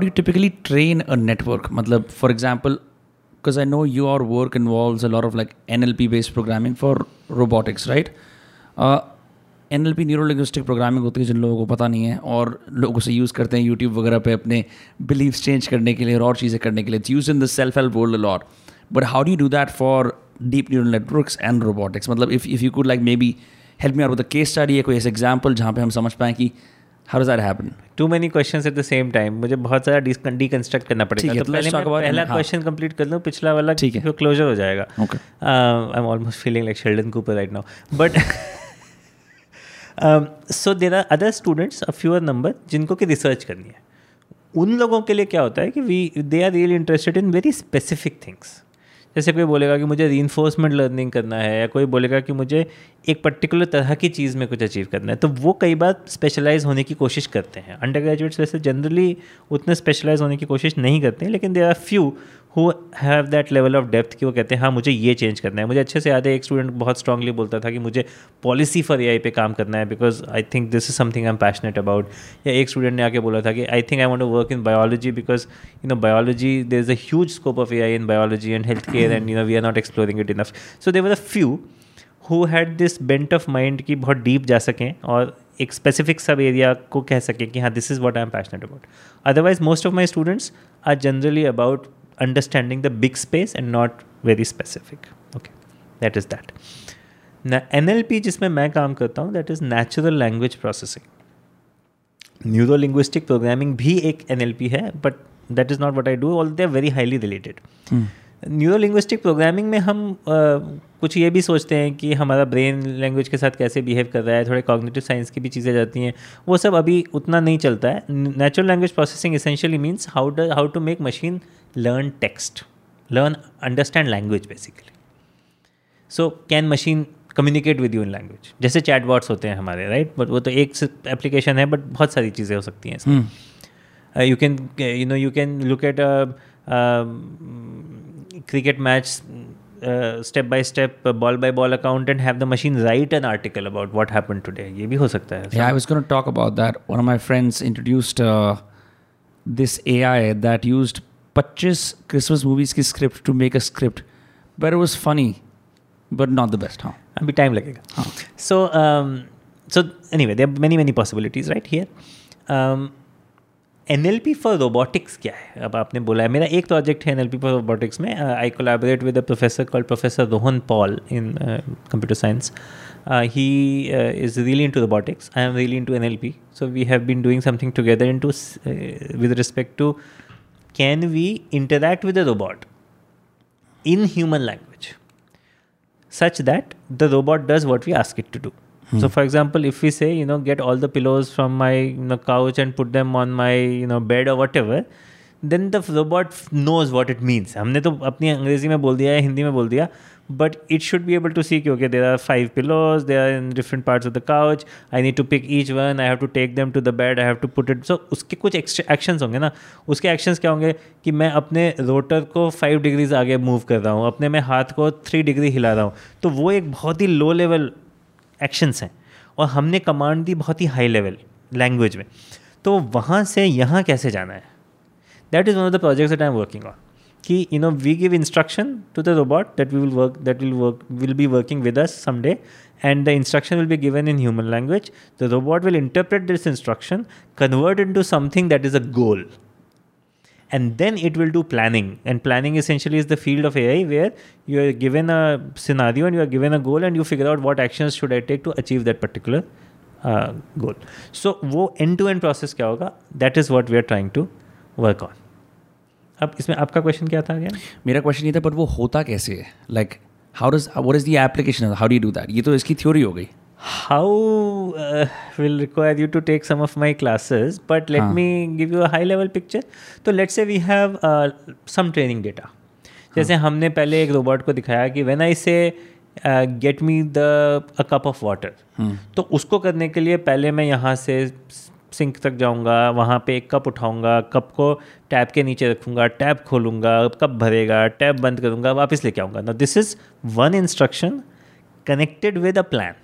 do you typically train a network? मतलब for example, because I know your work involves a lot of like NLP based programming for robotics, right. NLP neuro linguistic programming होती है, जिन लोगों को पता नहीं है और लोग उसे यूज़ करते हैं YouTube वगैरह पे अपने बिलीव्स चेंज करने के लिए और चीज़ें करने के लिए। It's use in the self help world a lot, but how do you do that for deep neural networks and robotics? मतलब if you could like maybe help me out with a case study या कोई ऐसा example जहाँ पे हम समझ पाएँ कि how does that happen. Too many questions at the same time, मुझे बहुत सारा डीकंस्ट्रक्ट करना पड़ेगा। तो पहले मैं पहला क्वेश्चन कंप्लीट कर लूँ, पिछला वाला तो क्लोजर हो जाएगा। I am almost feeling like Sheldon Cooper right now, but so there are other students, a fewer number, जिनको कि रिसर्च करनी है। उन लोगों के लिए क्या होता है कि they are really interested in very specific things. जैसे कोई बोलेगा कि मुझे रीइंफोर्समेंट लर्निंग करना है, या कोई बोलेगा कि मुझे एक पर्टिकुलर तरह की चीज़ में कुछ अचीव करना है, तो वो कई बार स्पेशलाइज होने की कोशिश करते हैं। अंडर ग्रेजुएट्स वैसे जनरली उतने स्पेशलाइज होने की कोशिश नहीं करते हैं, लेकिन there are few who have that level of depth कि वो कहते हैं हाँ मुझे ये चेंज करना है। मुझे अच्छे से याद है एक स्टूडेंट बहुत स्ट्रांगली बोलता था कि मुझे पॉलिसी फॉर AI पे काम करना है, because I think this is something I am passionate about. या एक स्टूडेंट ने आके बोला था कि I think I want to work in biology, because you know biology there is a huge scope of AI in biology and health care, and you know we are not exploring it enough. So there were a few who had this bent of mind कि बहुत deep जा सकें और एक specific सब area को कह सकें कि हाँ this is what I am passionate about. Otherwise most of my students are generally about understanding the big space and not very specific. Okay, that is that. Now, NLP जिसमें मैं काम करता हूँ, that is natural language processing. Neuro linguistic programming भी एक NLP है, but that is not what I do. All they are very highly related. Neuro linguistic programming में हम कुछ ये भी सोचते हैं कि हमारा ब्रेन लैंग्वेज के साथ कैसे बिहेव कर रहा है, थोड़े कॉग्निटिव साइंस की भी चीज़ें जाती हैं, वो सब अभी उतना नहीं चलता है। Natural language processing essentially means how to make machine learn text, learn understand language basically. So can machine communicate with you in language, जैसे चैटबॉट्स होते हैं हमारे, राइट? बट वो तो एक एप्लीकेशन है, बट बहुत सारी चीज़ें हो सकती हैं. You can look at cricket match step by step, ball by ball account and have the machine write an article about what happened today. ये भी हो सकता है. Yeah, I was going to talk about that. One of my friends introduced this AI that used 25 Christmas movies की script to make a script. But it was funny, but not the best. हाँ, अभी time लगेगा. हाँ. So anyway, there are many possibilities right here. NLP for robotics क्या है? अब आपने बोला है, मेरा एक प्रोजेक्ट है NLP फॉर रोबोटिक्स में. I collaborate with a professor called professor Rohan Paul in computer science. He is really into robotics. I am really into NLP. So we have been doing something together into with respect to can we interact with a robot in human language such that the robot does what we ask it to do. So for example, if we say, get all the pillows from my couch and put them on my bed or whatever, then the robot knows what it means. हमने तो अपनी अंग्रेजी में बोल दिया है, हिंदी में बोल दिया, but it should be able to see कि okay, there are 5 pillows, they are in different parts of the couch, I need to pick each one, I have to take them to the bed, I have to put it. So उसके कुछ actions होंगे ना. उसके actions क्या होंगे कि मैं अपने रोटर को 5 degrees आगे move कर रहा हूँ, अपने मैं हाथ को 3 degree हिला रहा हूँ. तो वो एक बहुत ही low level एक्शंस हैं, और हमने कमांड दी बहुत ही हाई लेवल लैंग्वेज में. तो वहाँ से यहाँ कैसे जाना है, that is one of the projects that I am working on. कि we give instruction to the robot that will be working with us someday, and the instruction will be given in human language. The robot will interpret this instruction, convert into something that is a goal, and then it will do planning. And planning essentially is the field of AI where you are given a scenario and you are given a goal and you figure out what actions should I take to achieve that particular goal. So, वो end-to-end process क्या होगा? That is what we are trying to work on. अब इसमें आपका question क्या था again? मेरा question ये था, पर वो होता कैसे है? Like, what is the application of, how do you do that? ये तो इसकी theory हो गई. How will require you to take some of my classes, but let me give you a high level picture. So let's say we have some training data. जैसे हमने पहले एक robot को दिखाया कि when I say get me a cup of water, तो उसको करने के लिए पहले मैं यहाँ से सिंक तक जाऊँगा, वहाँ पे एक कप उठाऊँगा, कप को टैप के नीचे रखूँगा, टैप खोलूँगा, कप भरेगा, टैप बंद करूँगा, वापस लेके आऊँगा. Now this is one instruction connected with a plan.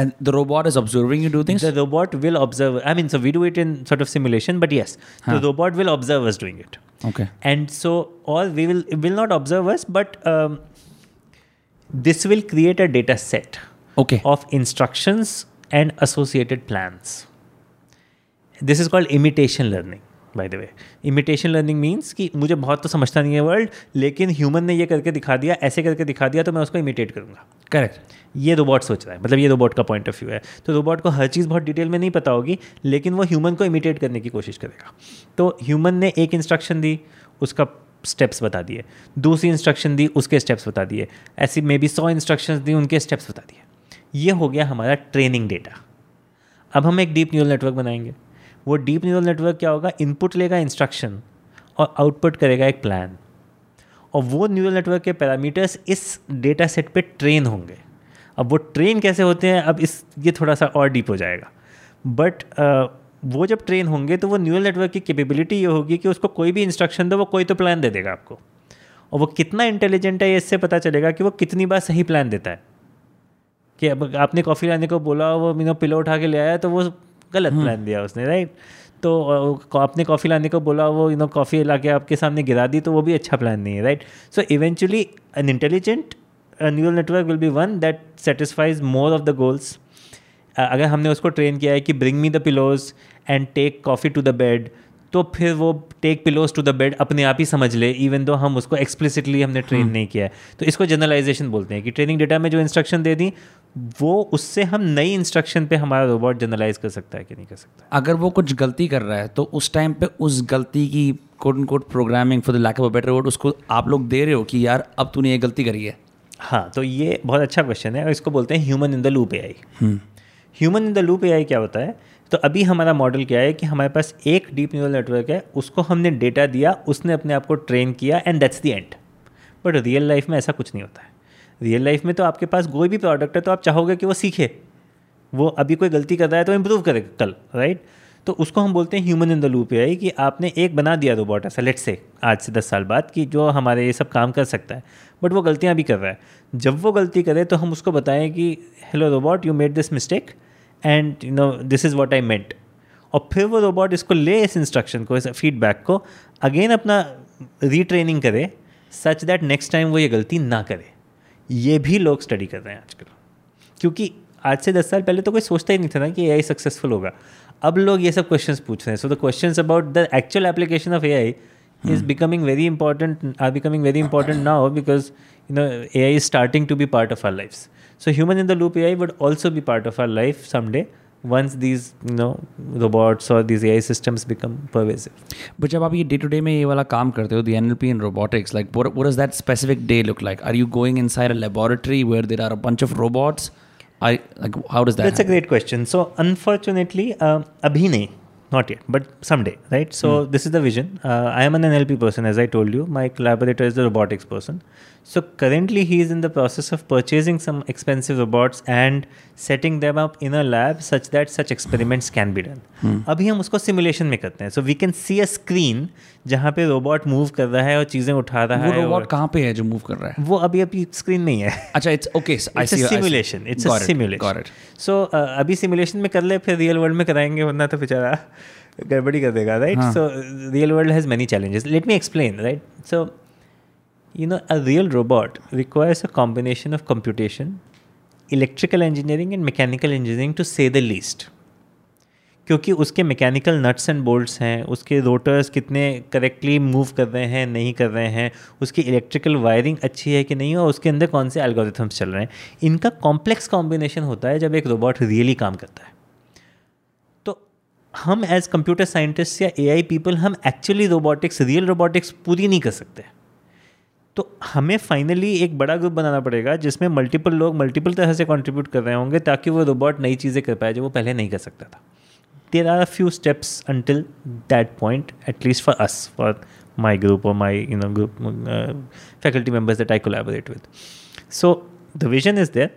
And the robot is observing you do things? The robot will observe. I mean, so we do it in sort of simulation, but yes, the robot will observe us doing it. Okay. And so, or it will not observe us, but this will create a data set of instructions and associated plans. This is called imitation learning, by the way. Imitation learning means कि मुझे बहुत तो समझता नहीं है world, लेकिन human ने ये करके दिखा दिया, ऐसे करके दिखा दिया, तो मैं उसको इमिटेट करूँगा. करेक्ट. ये रोबोट सोच रहा है, मतलब ये रोबोट का पॉइंट ऑफ व्यू है. तो रोबोट को हर चीज़ बहुत डिटेल में नहीं पता होगी, लेकिन वो ह्यूमन को इमिटेट करने की कोशिश करेगा. तो ह्यूमन ने एक इंस्ट्रक्शन दी, उसका स्टेप्स बता दिए, दूसरी इंस्ट्रक्शन दी, उसके स्टेप्स बता दिए, ऐसी मे बी 100 इंस्ट्रक्शंस दी, उनके स्टेप्स बता दिए. ये हो गया हमारा ट्रेनिंग डेटा. अब हम एक डीप न्यूरल नेटवर्क बनाएंगे. वो डीप न्यूरल नेटवर्क क्या होगा? इनपुट लेगा इंस्ट्रक्शन और आउटपुट करेगा एक प्लान, और वो न्यूरल नेटवर्क के पैरामीटर्स इस डेटा सेट पे ट्रेन होंगे. अब वो ट्रेन कैसे होते हैं, अब ये थोड़ा सा और डीप हो जाएगा, बट वो जब ट्रेन होंगे तो वो न्यूरल नेटवर्क की कैपेबिलिटी ये होगी कि उसको कोई भी इंस्ट्रक्शन दो, वो कोई तो प्लान दे देगा आपको. और वो कितना इंटेलिजेंट है ये इससे पता चलेगा कि वो कितनी बार सही प्लान देता है. कि अब आपने कॉफ़ी लाने को बोला, वो पिलो उठा के ले आया, तो वो गलत प्लान दिया उसने, राइट? तो आपने कॉफ़ी लाने को बोला, वो कॉफ़ी ला के आपके सामने गिरा दी, तो वो भी अच्छा प्लान नहीं है, right? So eventually an intelligent neural network will be one that satisfies more of the goals. अगर हमने उसको train किया है कि bring me the pillows and take coffee to the bed, तो फिर वो take pillows to the bed अपने आप ही समझ ले, even though हम उसको explicitly हमने train नहीं किया है. तो इसको generalization बोलते हैं कि training data में जो instruction दे दी, वो उससे हम नई instruction पे हमारा robot generalize कर सकता है कि नहीं कर सकता है. अगर वो कुछ गलती कर रहा है, तो उस time पे उस गलती की quote unquote programming for the lack of a better word उसको आप लोग दे रहे हो कि यार अब तूने ये गलती करी है. हाँ, तो ये बहुत अच्छा क्वेश्चन है, और इसको बोलते हैं human in the loop AI. Human in the loop AI क्या होता है? तो अभी हमारा मॉडल क्या है कि हमारे पास एक डीप न्यूरल नेटवर्क है, उसको हमने डेटा दिया, उसने अपने आप को ट्रेन किया, and that's the end. But real life में ऐसा कुछ नहीं होता है. रियल लाइफ में तो आपके पास कोई भी प्रोडक्ट है तो आप चाहोगे कि वो सीखे, वो अभी कोई गलती कर रहा है तो इम्प्रूव करेगा कल, राइट? तो उसको हम बोलते हैं human in the loop AI, कि आपने एक बना दिया रोबोट ऐसा लेट से आज से 10 साल बाद कि जो हमारे ये सब काम कर सकता है, बट वो गलतियाँ भी कर रहा है। जब वो गलती करे तो हम उसको बताएं कि hello robot, you made this mistake and you know this is what I meant. और फिर वो रोबोट इसको ले इस इंस्ट्रक्शन को, इस फीडबैक को अगेन अपना रीट्रेनिंग करे सच दैट नेक्स्ट टाइम वो ये गलती ना करे। ये भी लोग स्टडी कर रहे हैं आजकल, क्योंकि आज से 10 साल पहले तो कोई सोचता ही नहीं था ना कि एआई सक्सेसफुल होगा। अब लोग ये सब क्वेश्चंस पूछ रहे हैं। So the questions about the actual application of AI is becoming very important, are becoming very important now, because you know AI is starting to be part of our lifes. So human in the loop AI would also be part of our life someday once these you know robots or these AI systems become pervasive. But जब आप ये day to day में ये वाला काम करते हो, the NLP and robotics, like what does that specific day look like? Are you going inside a laboratory where there are a bunch of robots? How does that That's happen? A great question. So unfortunately, abhi nahi, not yet, but someday, right? So this is the vision. I am an NLP person, as I told you. My collaborator is the robotics person. So currently he is in the process of purchasing some expensive robots and setting them up in a lab such that such experiments can be done. अभी हम उसको simulation में करते हैं. So we can see a screen जहाँ पे robot move कर रहा है और चीज़ें उठा रहा है. वो robot कहाँ पे है जो move कर रहा है? वो अभी screen में ही है. अच्छा, it's okay. It's a simulation. It's a simulation. Got it. So अभी simulation में कर ले, फिर real world में कराएंगे, वरना तो बेचारा गड़बड़ी कर देगा, right? So real world has many challenges. Let me explain, right? So you know, a real robot requires a combination of computation, electrical engineering and mechanical engineering to say the least. क्योंकि उसके mechanical nuts and bolts हैं, उसके rotors कितने correctly move कर रहे हैं नहीं कर रहे हैं, उसकी electrical wiring अच्छी है कि नहीं, और उसके अंदर कौन से algorithms चल रहे हैं, इनका complex combination होता है जब एक robot really काम करता है। हम as computer scientists या AI people हम actually robotics, real robotics पूरी नहीं कर सकते, तो हमें फाइनली एक बड़ा ग्रुप बनाना पड़ेगा जिसमें मल्टीपल लोग मल्टीपल तरह से कंट्रीब्यूट कर रहे होंगे ताकि वो रोबोट नई चीज़ें कर पाए जो वो पहले नहीं कर सकता था। There are a few steps until that point, at least for us, for my group और my you know group faculty members that I collaborate with. So the vision is there,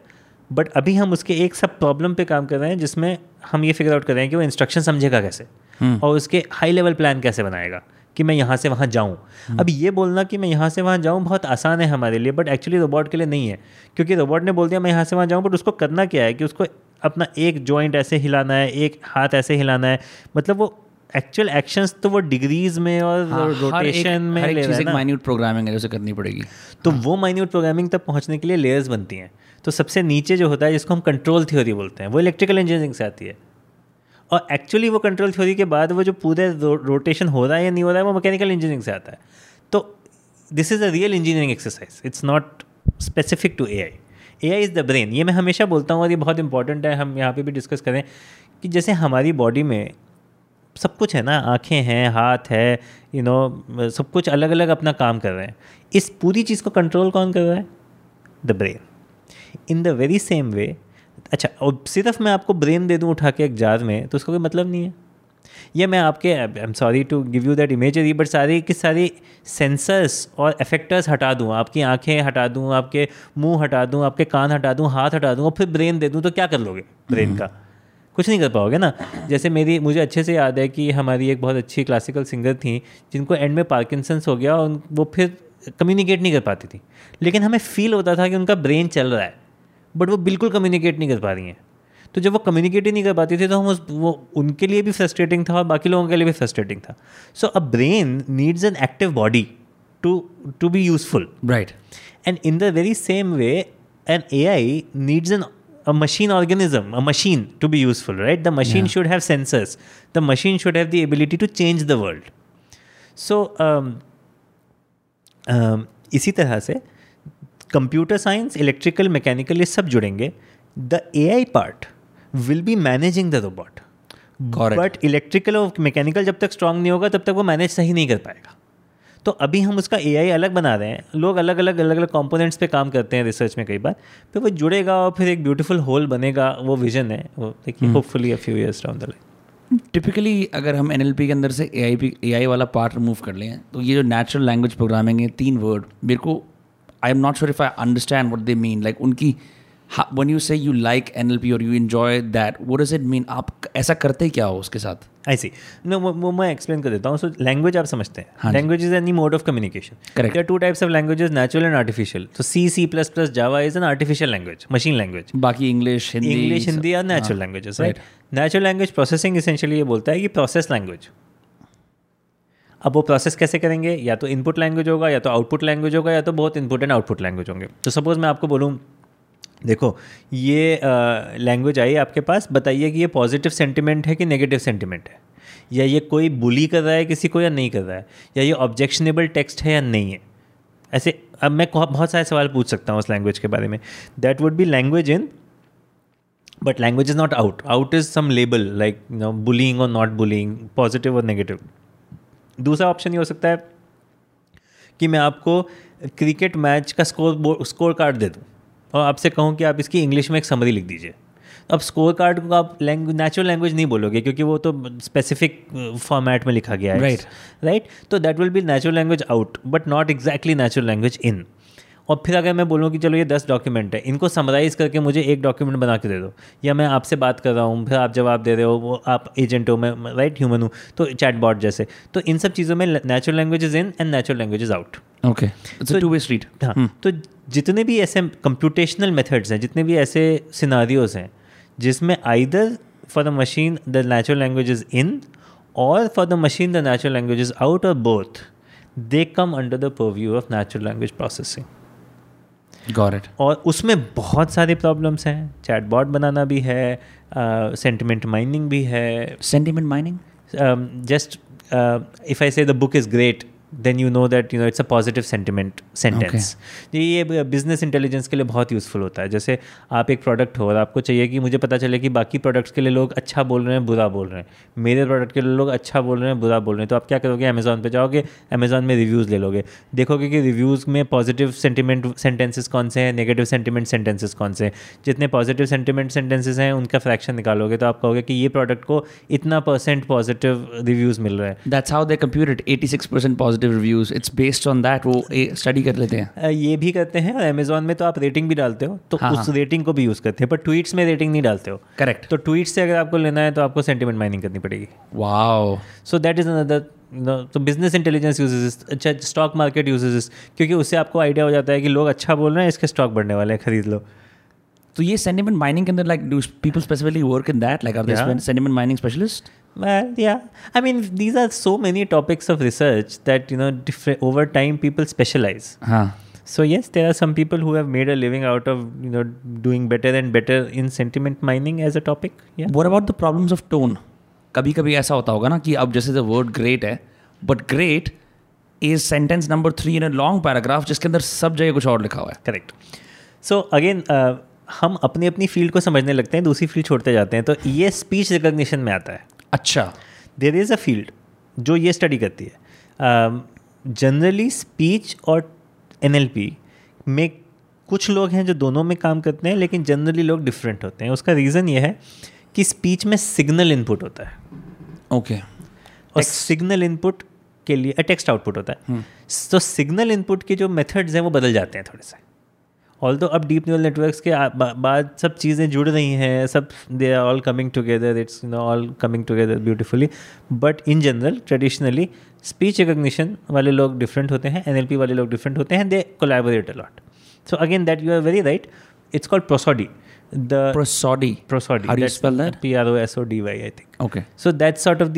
but अभी हम उसके एक सब प्रॉब्लम पे काम कर रहे हैं जिसमें हम ये फिगर आउट कर रहे हैं कि वो इंस्ट्रक्शन समझेगा कैसे और उसके हाई लेवल प्लान कैसे बनाएगा कि मैं यहाँ से वहाँ जाऊँ। अब ये बोलना कि मैं यहाँ से वहाँ जाऊँ बहुत आसान है हमारे लिए, बट एक्चुअली रोबोट के लिए नहीं है, क्योंकि रोबोट ने बोल दिया मैं यहाँ से वहाँ जाऊँ, बट उसको करना क्या है कि उसको अपना एक जॉइंट ऐसे हिलाना है, एक हाथ ऐसे हिलाना है, मतलब वो एक्चुअल एक्शंस तो वो डिग्रीज में और रोटेशन में ले रहा है ना। माइन्यूट प्रोग्रामिंग है उसे करनी पड़ेगी, तो वो माइन्यूट प्रोग्रामिंग तक पहुँचने के लिए लेयर्स बनती हैं। तो सबसे नीचे जो होता है जिसको हम कंट्रोल थ्योरी बोलते हैं, वो इलेक्ट्रिकल इंजीनियरिंग से आती है, और एक्चुअली वो कंट्रोल थ्योरी के बाद वो जो पूरे रोटेशन हो रहा है या नहीं हो रहा है वो मैकेनिकल इंजीनियरिंग से आता है। तो this is a real engineering exercise, it's not specific to AI. AI is the brain, ये मैं हमेशा बोलता हूँ और ये बहुत इंपॉर्टेंट है, हम यहाँ पे भी डिस्कस करें कि जैसे हमारी बॉडी में सब कुछ है ना, आँखें हैं, हाथ है, यू नो सब कुछ अलग अलग अपना काम कर रहे हैं, इस पूरी चीज़ को कंट्रोल कौन कर रहा है? The brain. In the very same way, अच्छा, और सिर्फ मैं आपको ब्रेन दे दूं उठा के एक जार में तो उसका कोई मतलब नहीं है। या मैं आपके, I am sorry to give you that imagery, but सारे के सारे सेंसर्स और अफेक्टर्स हटा दूं, आपकी आंखें हटा दूं, आपके मुंह हटा दूं, आपके कान हटा दूं, हाथ हटा दूं और फिर ब्रेन दे दूं, तो क्या कर लोगे? ब्रेन का कुछ नहीं कर पाओगे ना। जैसे मुझे अच्छे से याद है कि हमारी एक बहुत अच्छी क्लासिकल सिंगर थी जिनको एंड में पार्किंसंस हो गया और वो फिर कम्युनिकेट नहीं कर पाती थी, लेकिन हमें फील होता था कि उनका ब्रेन चल रहा है, बट वो बिल्कुल कम्युनिकेट नहीं कर पा रही हैं। तो जब वो कम्युनिकेट ही नहीं कर पाती थी तो हम उनके लिए भी फ्रस्ट्रेटिंग था और बाकी लोगों के लिए भी फ्रस्ट्रेटिंग था। So a brain needs an active body to be useful, right? And in the very same way an AI needs an a machine organism, a machine to be useful, right? The machine should have sensors, the machine should have the ability to change the world. सो इसी तरह से computer science, electrical, mechanical ये सब जुड़ेंगे। The AI part will be managing the robot, but electrical और mechanical जब तक strong नहीं होगा तब तक वो मैनेज सही नहीं कर पाएगा। तो अभी हम उसका एआई अलग बना रहे हैं, लोग अलग अलग अलग अलग कंपोनेंट्स पे काम करते हैं रिसर्च में, कई बार फिर वो जुड़ेगा और फिर एक ब्यूटीफुल होल बनेगा। वो विजन है, वो देखिए hopefully a few years down the line. Typically अगर हम NLP के अंदर से AI वाला पार्ट रिमूव कर लें तो ये जो नेचुरल लैंग्वेज प्रोग्रामिंग है, 3 वर्ड, मेरे को I'm not sure if I understand what they mean. Like उनकी, when you say you like NLP or you enjoy that, what does it mean? आप ऐसा करते क्या हो उसके साथ? I see. No, वो मैं एक्सप्लेन कर देता हूँ. So language आप समझते हैं. Language is any mode of communication. Correct. There are two types of languages, natural and artificial. So C, C++, Java is an artificial language, machine language. बाकी English, Hindi. English, Hindi are natural languages, right? Natural language processing essentially ये बोलता है कि process language. अब वो process कैसे करेंगे? या तो इनपुट लैंग्वेज होगा, या तो आउटपुट लैंग्वेज होगा, या तो बहुत इनपुट एंड आउटपुट लैंग्वेज होंगे. तो सपोज मैं आपको बोलूँ, देखो ये लैंग्वेज आई आपके पास, बताइए कि ये पॉजिटिव सेंटिमेंट है कि नेगेटिव सेंटिमेंट है, या ये कोई बुली कर रहा है किसी को या नहीं कर रहा है, या ये ऑब्जेक्शनेबल टेक्स्ट है या नहीं है. ऐसे अब मैं बहुत सारे सवाल पूछ सकता हूँ उस लैंग्वेज के बारे में. That would be language in, but language is not out. Out is some label like bullying और नॉट बुलिंग, पॉजिटिव और नेगेटिव. दूसरा ऑप्शन ये हो सकता है कि मैं आपको क्रिकेट मैच का स्कोर कार्ड दे दूँ और आपसे कहूँ कि आप इसकी इंग्लिश में एक समरी लिख दीजिए. अब स्कोर कार्ड को आप नेचुरल लैंग्वेज नहीं बोलोगे क्योंकि वो तो स्पेसिफिक फॉर्मेट में लिखा गया है, राइट? तो that will be natural language out but not exactly natural language in. और फिर अगर मैं बोलूँ कि चलो ये 10 डॉक्यूमेंट है, इनको समराइज़ करके मुझे एक डॉक्यूमेंट बना के दे दो, या मैं आपसे बात कर रहा हूँ फिर आप जवाब दे रहे हो, वो आप एजेंट हो, मैं राइट ह्यूमन हूँ, तो चैटबॉट जैसे. तो इन सब चीज़ों में natural languages in and natural languages out. Okay, it's a two way street. हाँ, तो जितने भी ऐसे कंप्यूटेशनल मेथड्स हैं, जितने भी ऐसे सिनारियोज हैं जिसमें either for the machine the natural languages in और for the machine the natural languages out, और both they come under the purview of natural language processing. Got it. और उसमें बहुत सारे प्रॉब्लम्स हैं. चैटबॉट बनाना भी है, सेंटिमेंट माइनिंग भी है. Sentiment mining, just if I say the book is great then you know that you know it's a positive sentiment sentence. ये बिजनेस इंटेलिजेंस के लिए बहुत यूज़फुल होता है. जैसे आप एक प्रोडक्ट हो और आपको चाहिए कि मुझे पता चले कि बाकी प्रोडक्ट्स के लिए लोग अच्छा बोल रहे हैं, बुरा बोल रहे हैं, मेरे प्रोडक्ट के लिए लोग अच्छा बोल रहे हैं, बुरा बोल रहे हैं. तो आप क्या करोगे? अमेज़ॉन पे जाओगे, अमेज़ॉन में रिव्यूज़ ले लोगे, देखोगे कि रिव्यूज़ में पॉजिटिव सेंटिमेंट सेंटेंसेस कौन से हैं, नेगेटिव सेंटिमेंट सेंटेंसेस कौन से हैं. जितने पॉजिटिव सेंटिमेंट सेंटेंसेस हैं उनका फ्रैक्शन निकालोगे तो आप कहोगे कि ये प्रोडक्ट को इतना % पॉजिटिव रिव्यूज़ मिल रहे हैं. That's how they computed 86% positive reviews. It's based on that. वो स्टडी कर लेते हैं. ये भी करते हैं. और अमेजॉन में तो आप रेटिंग भी डालते हो तो उस रेटिंग को भी यूज करते हैं, पर ट्वीट्स में रेटिंग नहीं डालते हो. करेक्ट. तो ट्वीट से अगर आपको लेना है तो आपको सेंटिमेंट माइनिंग करनी पड़ेगी. Wow. So that is another. तो बिजनेस इंटेलिजेंस यूजेस दिस. अच्छा, स्टॉक मार्केट यूजेस दिस क्योंकि उससे आपको आइडिया हो जाता है कि लोग अच्छा बोल रहे हैं, इसके स्टॉक बढ़ने वाले हैं, खरीद लो. तो ये सेंटिमेंट माइनिंग के अंदर like do people specifically work in that, like are they sentiment mining specialist? Well, yeah. I mean, these are so many topics of research that, you know, over time people specialize. Huh. So yes, there are some people who have made a living out of, you know, doing better and better in sentiment mining as a topic. Yeah. What about the problems of tone? कभी-कभी ऐसा होता होगा ना कि अब जैसे the word great है, but great is sentence number 3 in a long paragraph जिसके अंदर सब जगह कुछ और लिखा हुआ है. Correct. So again, हम अपनी अपनी फील्ड को समझने लगते हैं, दूसरी फील्ड छोड़ते जाते हैं. तो ये स्पीच रिकग्निशन में आता है. अच्छा, देयर इज़ अ फील्ड जो ये स्टडी करती है. जनरली स्पीच और एनएलपी में कुछ लोग हैं जो दोनों में काम करते हैं, लेकिन जनरली लोग डिफरेंट होते हैं. उसका रीज़न ये है कि स्पीच में सिग्नल इनपुट होता है. ओके. और सिग्नल इनपुट के लिए टेक्स्ट आउटपुट होता है. तो सिग्नल इनपुट के जो मेथड्स हैं वो बदल जाते हैं थोड़े से. ऑल्दो अब डीप न्यूरल नेटवर्क्स के बाद सब चीज़ें जुड़ रही हैं, सब they are all coming together, it's you know all coming together beautifully. But in general traditionally speech recognition वाले लोग डिफरेंट होते हैं, एनएलपी वाले लोग डिफरेंट होते हैं. They collaborate a lot. So again that you are very right. It's called prosody. The prosody. Prosody. How do you spell that? P-R-O-S-O-D-Y, I think. Okay. So that's sort of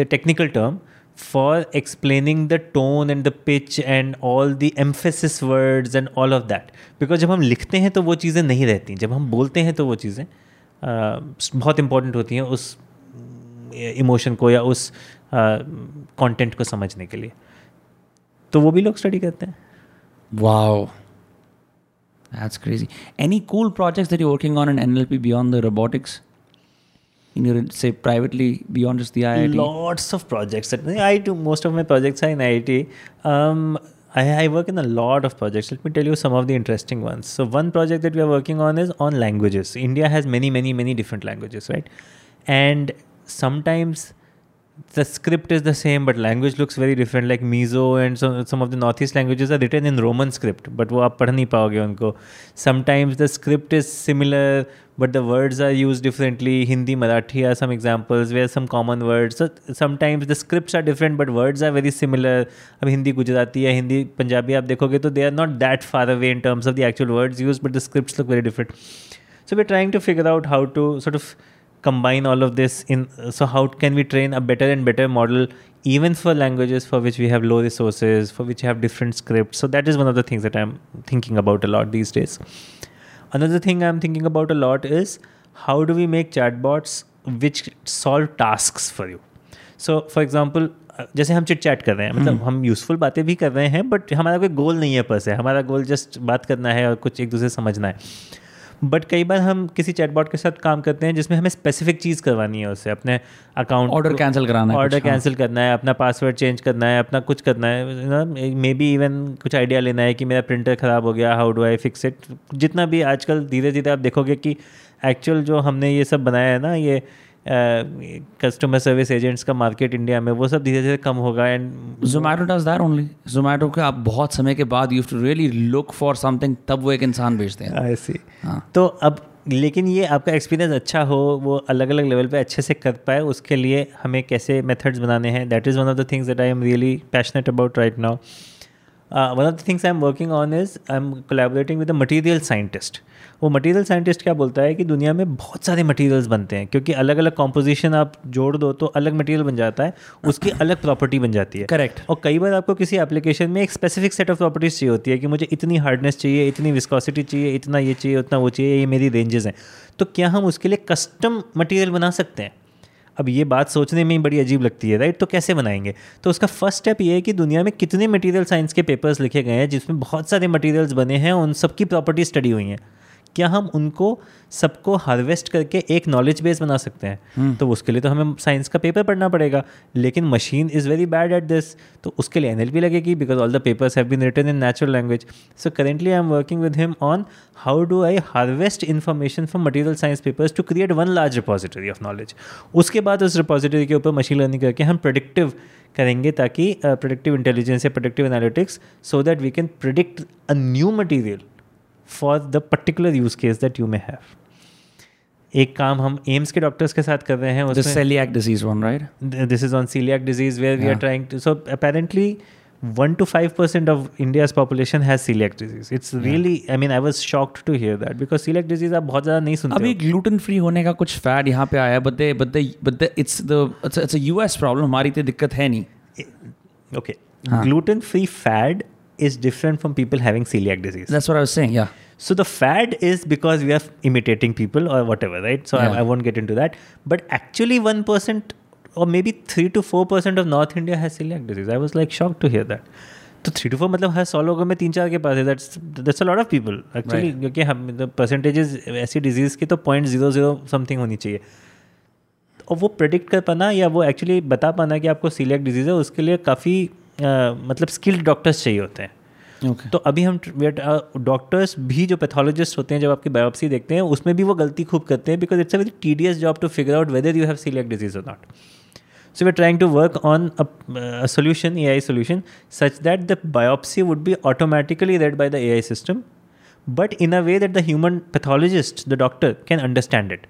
the technical term for explaining the tone and the pitch and all the emphasis words and all of that. Because जब हम लिखते हैं तो वो चीज़ें नहीं रहती, जब हम बोलते हैं तो वो चीज़ें बहुत important होती हैं उस इमोशन को या उस कंटेंट को समझने के लिए. तो वो भी लोग स्टडी करते हैं. Wow. That's crazy. Any cool projects that you're working on in NLP beyond the robotics? In your, say, privately, beyond just the IIT? Lots of projects. I do most of my projects are in IIT. I work in a lot of projects. Let me tell you some of the interesting ones. So one project that we are working on is on languages. India has many, many, many different languages, right? And sometimes the script is the same, but language looks very different. Like Mizo and some of the Northeast languages are written in Roman script, but वो आप पढ़ नहीं पाओगे उनको. Sometimes the script is similar, but the words are used differently. Hindi, Marathi are some examples where some common words. So sometimes the scripts are different, but words are very similar. अब Hindi Gujarati या Hindi Punjabi आप देखोगे तो they are not that far away in terms of the actual words used, but the scripts look very different. So we're trying to figure out how to sort of combine all of this in, so how can we train a better and better model even for languages for which we have low resources, for which have different scripts. So that is one of the things that I'm thinking about a lot these days. Another thing I'm thinking about a lot is how do we make chatbots which solve tasks for you. So for example, जैसे हम chit chat कर रहे हैं, मतलब हम useful बातें भी कर रहे हैं, बट हमारा कोई गोल नहीं है पर से, हमारा गोल जस्ट बात करना है और कुछ एक दूसरे समझना है. बट कई बार हम किसी चैटबॉट के साथ काम करते हैं जिसमें हमें स्पेसिफिक चीज़ करवानी है, उससे अपने अकाउंट ऑर्डर कैंसिल कराना है, ऑर्डर कैंसिल करना है, अपना पासवर्ड चेंज करना है, अपना कुछ करना है, मे बी इवन कुछ आइडिया लेना है कि मेरा प्रिंटर ख़राब हो गया, how do I fix it. जितना भी आजकल धीरे धीरे आप देखोगे कि एक्चुअल जो हमने ये सब बनाया है ना, ये कस्टमर सर्विस एजेंट्स का मार्केट इंडिया में, वो सब धीरे धीरे कम होगा. And Zomato does that only. Zomato के आप बहुत समय के बाद you have to really look for something, तब वो एक इंसान भेजते हैं. आई सी. तो अब लेकिन ये आपका एक्सपीरियंस अच्छा हो, वो अलग अलग लेवल पे अच्छे से कर पाए, उसके लिए हमें कैसे मेथड्स बनाने हैं, that is one of the things that I am really passionate about right now. One of the things I'm working on is I'm collaborating with a material scientist. वो material scientist क्या बोलता है कि दुनिया में बहुत सारे materials बनते हैं, क्योंकि अलग अलग composition आप जोड़ दो तो अलग material बन जाता है, उसकी अलग property बन जाती है. करेक्ट. और कई बार आपको किसी application में एक specific set of properties चाहिए होती है कि मुझे इतनी hardness चाहिए, इतनी viscosity चाहिए, इतना ये चाहिए, उतना वो चाहिए, ये मेरी ranges हैं. तो क्या हम उसके लिए custom material बना सकते हैं? अब ये बात सोचने में ही बड़ी अजीब लगती है, राइट? तो कैसे बनाएंगे? तो उसका फर्स्ट स्टेप ये है कि दुनिया में कितने मटेरियल साइंस के पेपर्स लिखे गए हैं जिसमें बहुत सारे मटेरियल्स बने हैं, उन सबकी प्रॉपर्टी स्टडी हुई हैं, क्या हम उनको सबको हार्वेस्ट करके एक नॉलेज बेस बना सकते हैं? तो उसके लिए तो हमें साइंस का पेपर पढ़ना पड़ेगा, लेकिन machine is very bad at this, तो उसके लिए एनएलपी लगेगी, because all the papers have been written in natural language. So currently I am working with him on how do I harvest information from material science papers to create one large repository of knowledge. उसके बाद उस repository के ऊपर machine learning करके हम predictive करेंगे, ताकि predictive intelligence या predictive analytics, so that we can predict a new material for the particular use case that you may have. एक काम हम एम्स के डॉक्टर्स के साथ कर रहे हैं, उसमें celiac disease one, right? This is on celiac disease where we are trying to, so apparently 1 to 5% of India's population has celiac disease. It's really, I mean, I was shocked to hear that because celiac disease आप बहुत ज़्यादा नहीं सुनते हो. अभी gluten free होने का कुछ fad यहाँ पे आया, but it's a US problem. हमारी इतनी दिक्कत है नहीं. Okay, gluten free fad is different from people having celiac disease. That's what I was saying, yeah. So the fad is because we are imitating people or whatever, right? So yeah. I won't get into that. But actually 1% or maybe 3 to 4% of North India has celiac disease. I was like shocked to hear that. So 3 to 4 मतलब हर 100 लोगों में 3-4 के पास है. That's a lot of people actually, क्योंकि हम the percentages ऐसी disease की तो 0.00 something होनी चाहिए. और वो predict कर पाना या वो actually बता पाना कि आपको celiac disease है, उसके लिए काफ़ी मतलब स्किल्ड डॉक्टर्स चाहिए होते हैं. तो अभी हम डॉक्टर्स भी जो पैथोलॉजिस्ट होते हैं, जब आपकी बायोप्सी देखते हैं, उसमें भी वो गलती खूब करते हैं, because it's a very tedious job to figure out whether you have celiac disease और not. So we are trying to work on a solution, A I solution, such that the biopsy would be automatically read by the A I system, but in a way that the human pathologist, the doctor can understand it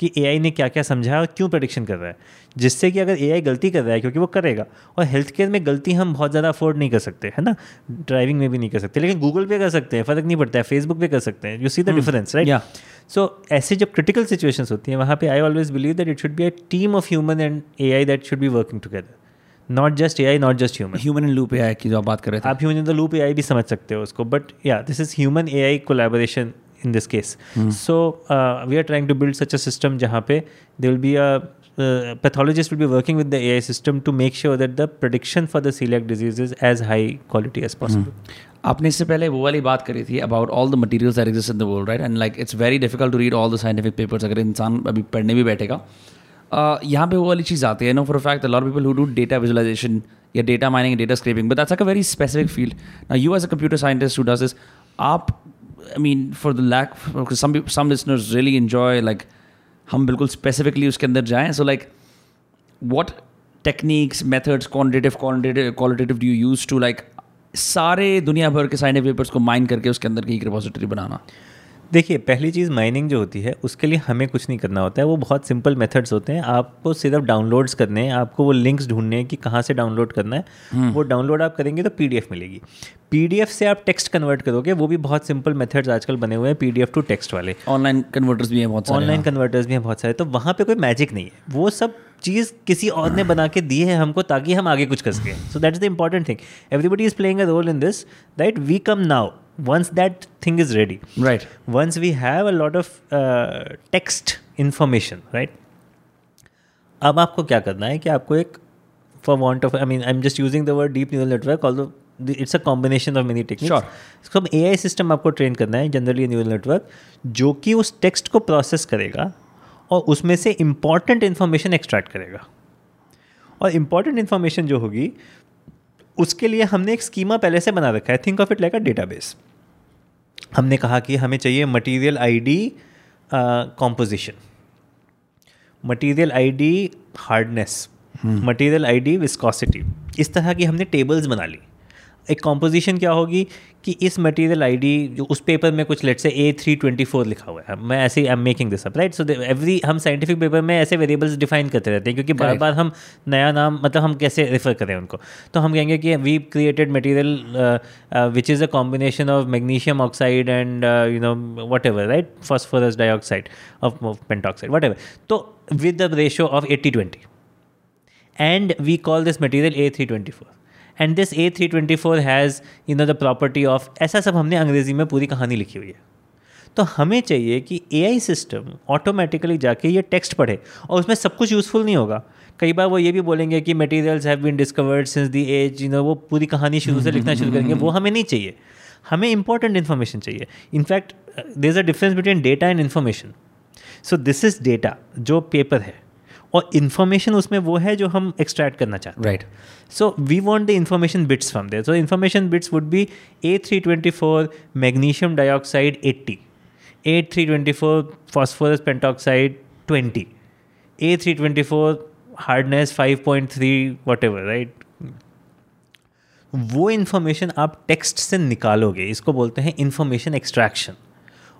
कि A आई ने क्या क्या समझा और क्यों prediction कर रहा है, जिससे कि अगर ए आई गलती कर रहा है, क्योंकि वो करेगा, और हेल्थ केयर में गलती हम बहुत ज़्यादा अफोर्ड नहीं कर सकते, है ना, ड्राइविंग में भी नहीं कर सकते, लेकिन गूगल पे कर सकते हैं, फ़र्क नहीं पड़ता है, फेसबुक पे कर सकते हैं. You see the difference, right? So ऐसे जब क्रिटिकल सिचुएशंस होती हैं, वहाँ पे I always believe that it should be a team of human and A I that should be working together, not just A I, not just human. Human in loop A I की जो आप बात कर रहे थे, आप human in the loop A I भी समझ सकते हो उसको, बट या this is human A I collaboration in this case. So we are trying to build such a system जहाँ पे they will be a pathologist will be working with the A I system to make sure that the prediction for the celiac disease is as high quality as possible. आपने इससे पहले वो वाली बात करी थी about all the materials that exist in the world, right? And like it's very difficult to read all the scientific papers अगर इंसान अभी पढ़ने भी बैठेगा. यहाँ पे वो वाली चीज़ आती है. No for a fact a lot of people who do data visualization या data mining, data scraping, but that's like a very specific field. Now you as a computer scientist who does this, आप I mean for the lack some listeners really enjoy, like हम बिल्कुल specifically उसके अंदर जाएँ. So like what techniques, methods, quantitative, qualitative do you use to like सारे दुनिया भर के साइंटिफिक पेपर्स को माइन करके उसके अंदर की एक रिपोजिटरी बनाना? देखिए, पहली चीज़ माइनिंग जो होती है उसके लिए हमें कुछ नहीं करना होता है, वो बहुत सिंपल मेथड्स होते हैं। आपको सिर्फ डाउनलोड्स करने हैं, आपको वो लिंक्स ढूंढने हैं कि कहाँ से डाउनलोड करना है। वो डाउनलोड आप करेंगे तो पीडीएफ मिलेगी, पीडीएफ से आप टेक्स्ट कन्वर्ट करोगे, वो भी बहुत सिंपल मेथड्स आजकल बने हुए हैं पीडीएफ टू टेक्स्ट वाले। ऑनलाइन कन्वर्टर्स भी हैं बहुत सारे, तो वहाँ पे कोई मैजिक नहीं है, वो सब चीज़ किसी और ने बना के दी है हमको ताकि हम आगे कुछ कर सकें। So that is the important thing, everybody is playing a role in this, right? We come now once that thing is ready, right? Once we have a lot of text information, right? अब आपको क्या करना है कि आपको एक for want of, I mean, I'm just using the word deep neural network, although it's a combination of many techniques. Sure. So, AI system आपको train करना है, generally a neural network, जो कि उस text को process करेगा और उसमें से important information extract करेगा। और important information जो होगी उसके लिए हमने एक स्कीमा पहले से बना रखा है। Think of it like a database. हमने कहा कि हमें चाहिए material ID, composition, material ID hardness, material ID viscosity, इस तरह की हमने टेबल्स बना ली। एक कंपोजिशन क्या होगी कि इस मटेरियल आईडी जो उस पेपर में कुछ लेट से A324 लिखा हुआ है, मैं ऐसे I am making this up, right? So every, हम साइंटिफिक पेपर में ऐसे वेरिएबल्स डिफाइन करते रहते हैं क्योंकि बार बार हम नया नाम, मतलब हम कैसे रेफर करें उनको, तो हम कहेंगे कि we created material which is a combination of magnesium oxide and you know whatever, right, phosphorus dioxide of pentoxide whatever, तो with the ratio of 80-20 and we call this material A324 and this A324 has you know the property of, ऐसा सब हमने अंग्रेजी में पूरी कहानी लिखी हुई है। तो हमें चाहिए कि AI सिस्टम ऑटोमेटिकली जाके ये टेक्स्ट पढ़े, और उसमें सब कुछ यूज़फुल नहीं होगा। कई बार वो ये भी बोलेंगे कि materials have been discovered since the age, you know, वो पूरी कहानी शुरू से लिखना शुरू करेंगे, वो हमें नहीं चाहिए। हमें इंपॉर्टेंट इन्फॉर्मेशन चाहिए। In fact there is a difference between data and information. So this is data जो पेपर है, और इन्फॉर्मेशन उसमें वो है जो हम एक्सट्रैक्ट करना चाहते हैं, right? So we want the information bits from there. So information bits would be A324 magnesium dioxide 80, A324 phosphorus pentoxide 20, A324 hardness 5.3 whatever, right? वो इन्फॉर्मेशन आप टेक्स्ट से निकालोगे, इसको बोलते हैं इन्फॉर्मेशन एक्सट्रैक्शन,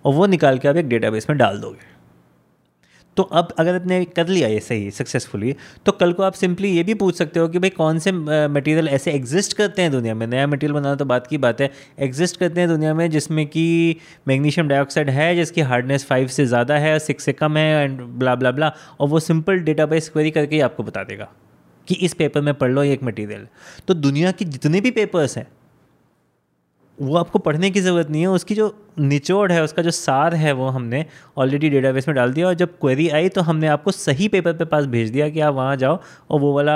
और वो निकाल के आप एक डेटाबेस में डाल दोगे। तो अब अगर आपने कर लिया ये सही सक्सेसफुली, तो कल को आप सिंपली ये भी पूछ सकते हो कि भाई कौन से मटेरियल ऐसे एग्जिस्ट करते हैं दुनिया में, नया मटेरियल बनाना तो बात की बात है, एग्जिस्ट करते हैं दुनिया में जिसमें कि मैग्नीशियम डाइऑक्साइड है, जिसकी हार्डनेस 5 से ज़्यादा है, 6 से कम है, एंड ब्ला ब्ला ब्ला, और वो सिंपल डेटाबेस क्वेरी करके ही आपको बता देगा कि इस पेपर में पढ़ लो ये एक मटीरियल। तो दुनिया के जितने भी पेपर्स हैं वो आपको पढ़ने की ज़रूरत नहीं है, उसकी जो निचोड़ है, उसका जो सार है, वो हमने ऑलरेडी डेटाबेस में डाल दिया, और जब क्वेरी आई तो हमने आपको सही पेपर पे पास भेज दिया कि आप वहाँ जाओ और वो वाला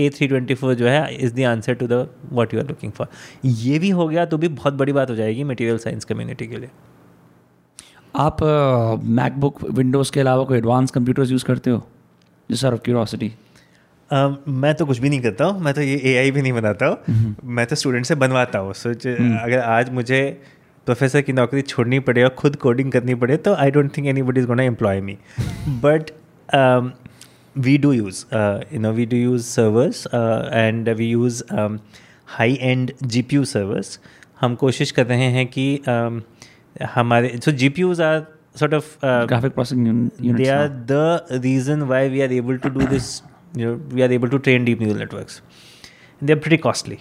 A324 जो है is the answer to the what you are looking for. ये भी हो गया तो भी बहुत बड़ी बात हो जाएगी मटेरियल साइंस कम्युनिटी के लिए। आप मैकबुक, विंडोज़ के अलावा कोई एडवांस कंप्यूटर्स यूज़ करते हो? Just out of curiosity. मैं तो कुछ भी नहीं करता हूँ, मैं तो ये AI भी नहीं बनाता हूँ, मैं तो स्टूडेंट से बनवाता हूँ। सोच अगर आज मुझे प्रोफेसर की नौकरी छोड़नी पड़े और खुद कोडिंग करनी पड़े तो I don't think anybody is gonna employ me, but we do use servers and we use high end GPU servers. हम कोशिश कर रहे हैं कि हमारे so GPUs are sort of graphic processing units, they are the reason why we are able to do this, we are able to train deep neural networks. They're pretty costly.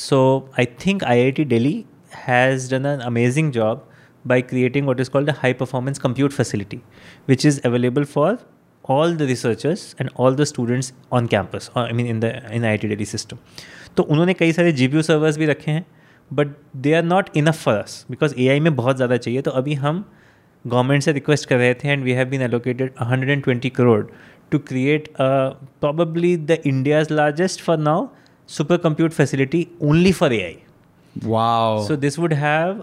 So I think IIT Delhi has done an amazing job by creating what is called a high-performance compute facility, which is available for all the researchers and all the students on campus, or I mean in IIT Delhi system. तो उन्होंने कई सारे GPU servers भी रखे हैं, but they are not enough for us because AI में बहुत ज़्यादा चाहिए। तो अभी हम गवर्नमेंट से रिक्वेस्ट कर रहे थे, and we have been allocated 120 crore to create probably the India's largest for now supercompute facility only for AI. Wow. So this would have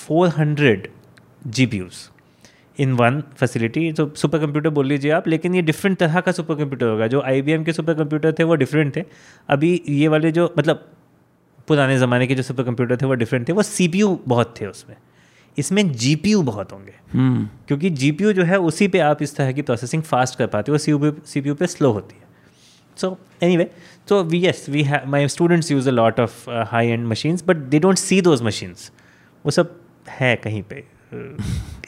400 GPUs in one facility. So supercomputer बोल लीजिए आप, लेकिन ये different तरह का supercomputer होगा। जो IBM के supercomputer थे वो different थे, अभी ये वाले जो मतलब पुराने ज़माने के जो supercomputer थे वो different थे, वो CPU बहुत थे उसमें, इसमें GPU बहुत होंगे। क्योंकि GPU जो है उसी पे आप इस तरह की प्रोसेसिंग फास्ट कर पाते हो, CPU पे स्लो होती है। So anyway, so we have, my students use a lot of high-end machines, but they don't see those machines. वो सब है कहीं पे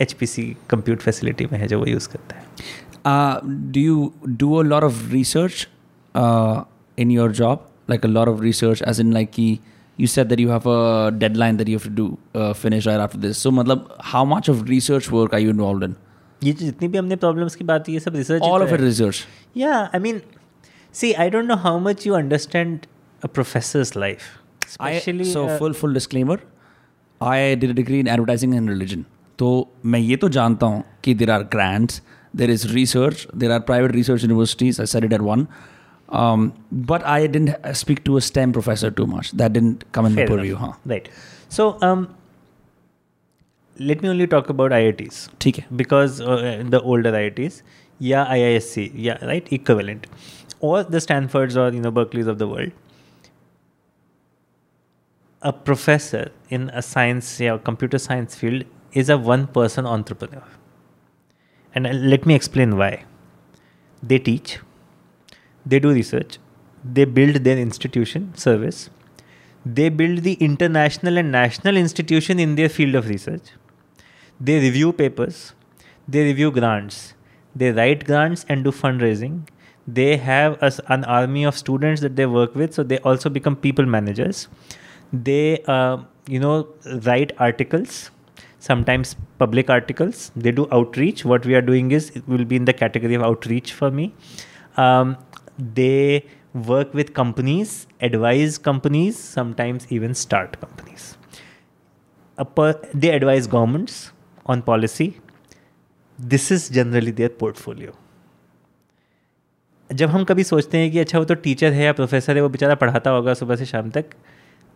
HPC compute facility में है जो वो use करता है. Do you do a lot of research in your job? Like a lot of research, as in like ki you said that you have a deadline that you have to do finish right after this. So मतलब how much of research work are you involved in? ये जितनी भी हमने problems की बात की ये सब research. All of it research. Yeah, I mean. See, I don't know how much you understand a professor's life. Especially, full disclaimer, I did a degree in advertising and religion. So, मैं ये तो जानता हूँ कि there are grants, there is research, there are private research universities. I studied at one, but I didn't speak to a STEM professor too much. That didn't come in my purview, huh? Right. So, let me only talk about IITs. ठीक है. Because the older IITs, yeah, IISc, yeah, right, equivalent. Or the Stanfords or Berkeleys of the world, a professor in a science or computer science field is a one-person entrepreneur. And let me explain why. They teach, they do research, they build their institution service, they build the international and national institution in their field of research, they review papers, they review grants, they write grants and do fundraising. They have an army of students that they work with, so they also become people managers. They, write articles, sometimes public articles. They do outreach. What we are doing is, it will be in the category of outreach for me. They work with companies, advise companies, sometimes even start companies. They advise governments on policy. This is generally their portfolio. जब हम कभी सोचते हैं कि अच्छा वो तो teacher है या प्रोफेसर है, वो बेचारा पढ़ाता होगा सुबह से शाम तक,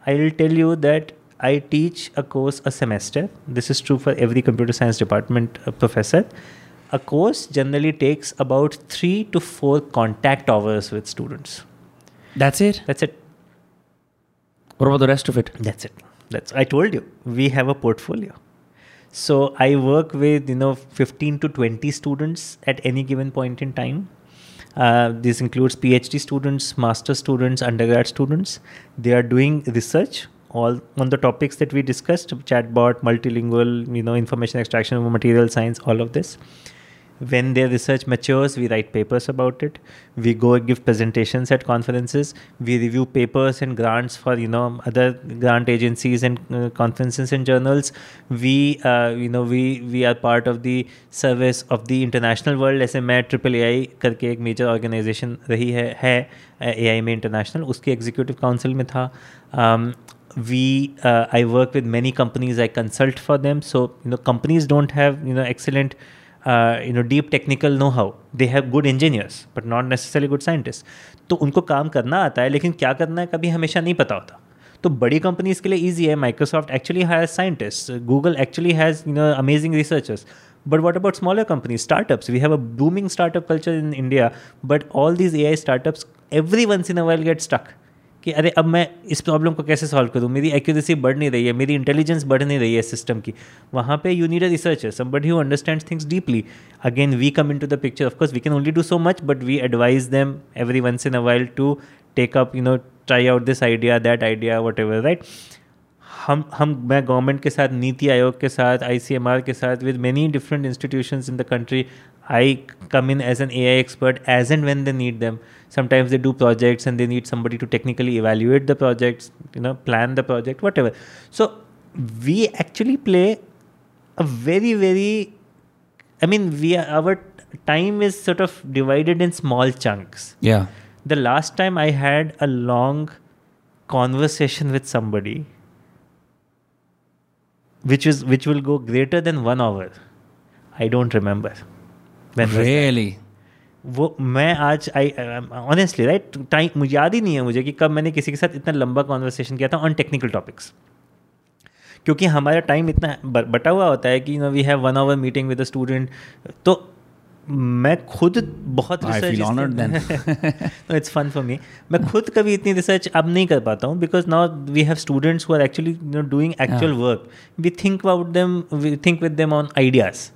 I will tell you that I teach a course a semester. This is true for every computer science department professor. A course generally takes about 3 to 4 contact hours with students. That's it. What about the rest of it? That's it. I told you, we have a portfolio. So I work with 15 to 20 students at any given point in time. This includes PhD students, master's students, undergrad students. They are doing research all on the topics that we discussed: chatbot, multilingual, information extraction over material science, all of this. When their research matures, we write papers about it. We go and give presentations at conferences. We review papers and grants for, other grant agencies and conferences and journals. We, we are part of the service of the international world. ऐसे मैं AAAI करके एक major organization रही है AI में international, उसके executive council में था. I work with many companies. I consult for them. So, companies don't have, excellent deep technical know-how. They have good engineers, but not necessarily good scientists. तो उनको काम करना आता है, लेकिन क्या करना है कभी हमेशा नहीं पता होता. तो बड़ी कंपनीज़ के लिए ईजी है. Microsoft actually has scientist, Google actually has amazing researchers. But what about smaller companies, startups? We have a booming startup culture in India, but all these AI startups every once in a while get stuck. कि अरे अब मैं इस problem को कैसे solve करूँ, मेरी accuracy बढ़ नहीं रही है, मेरी इंटेलिजेंस बढ़ नहीं रही है सिस्टम की. वहाँ पे you need a researcher, somebody who understands things deeply. Again we come into the picture. Of course we can only do so much, but we advise them every once in a while to take up, try out this idea, that idea, whatever, right. मैं government के साथ, नीति आयोग के साथ, ICMR के साथ, with many different institutions in the country, I come in as an AI expert as and when they need them. Sometimes they do projects and they need somebody to technically evaluate the projects, plan the project, whatever. So we actually play a very, very, our time is sort of divided in small chunks. Yeah. The last time I had a long conversation with somebody, which will go greater than 1 hour, I don't remember. Really? वो मैं आज honestly, right, time याद ही नहीं है मुझे कि कब मैंने किसी के साथ इतना लंबा कॉन्वर्सेशन किया था ऑन टेक्निकल टॉपिक्स, क्योंकि हमारा टाइम इतना बटा हुआ होता है कि we have 1 hour meeting with a student. तो मैं खुद बहुत research, it's fun for me. मैं खुद कभी इतनी रिसर्च अब नहीं कर पाता हूँ, because now we have students who are actually doing actual work. We think with them on ideas.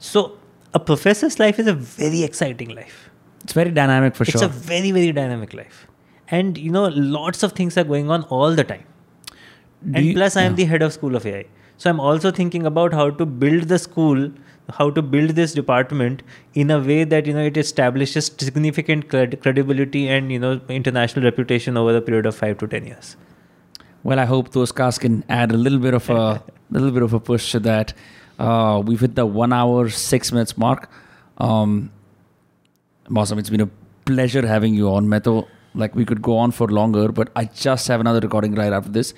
So a professor's life is a very exciting life. It's very dynamic for sure. It's a very, very dynamic life. And you know, lots of things are going on all the time. Plus, I am the head of School of AI. So I'm also thinking about how to build the school, how to build this department in a way that, you know, it establishes significant credibility and, you know, international reputation over the period of 5 to 10 years. Well, I hope those cars can add a little bit of a push to that. We've hit the 1 hour 6 minutes mark. Awesome, it's been a pleasure having you on, Meto. Like, we could go on for longer, but I just have another recording right after this.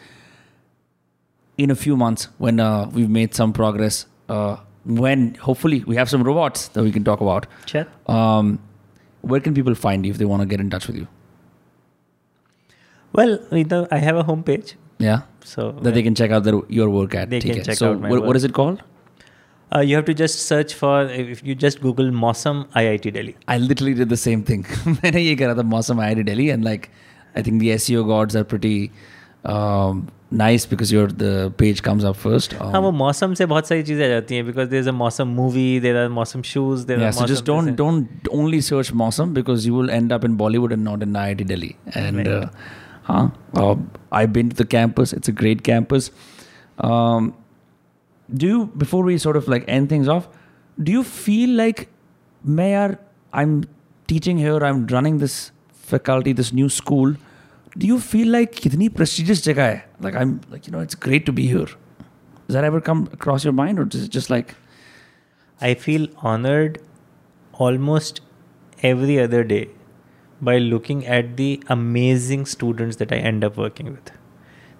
In a few months, when we've made some progress, when hopefully we have some robots that we can talk about. Sure. Where can people find you if they want to get in touch with you? Well, you know, I have a homepage. Yeah. So that they can check out your work at. They can check out my work. What is it called? You have to just search for, if you just Google Mausam IIT Delhi. I literally did the same thing. I did Mausam IIT Delhi, and like, I think the SEO gods are pretty nice because the page comes up first. हाँ, वो मौसम से बहुत सारी चीजें आ जाती हैं because there's a Mausam movie, there are Mausam shoes, there are Mausam. So just don't only search Mausam because you will end up in Bollywood and not in IIT Delhi. And I've been to the campus. It's a great campus. Before we sort of like end things off, do you feel like, I'm teaching here, I'm running this faculty, this new school. Do you feel like kitni prestigious jagah hai? Like, I'm like, you know, it's great to be here. Does that ever come across your mind, or is it just like? I feel honored almost every other day by looking at the amazing students that I end up working with.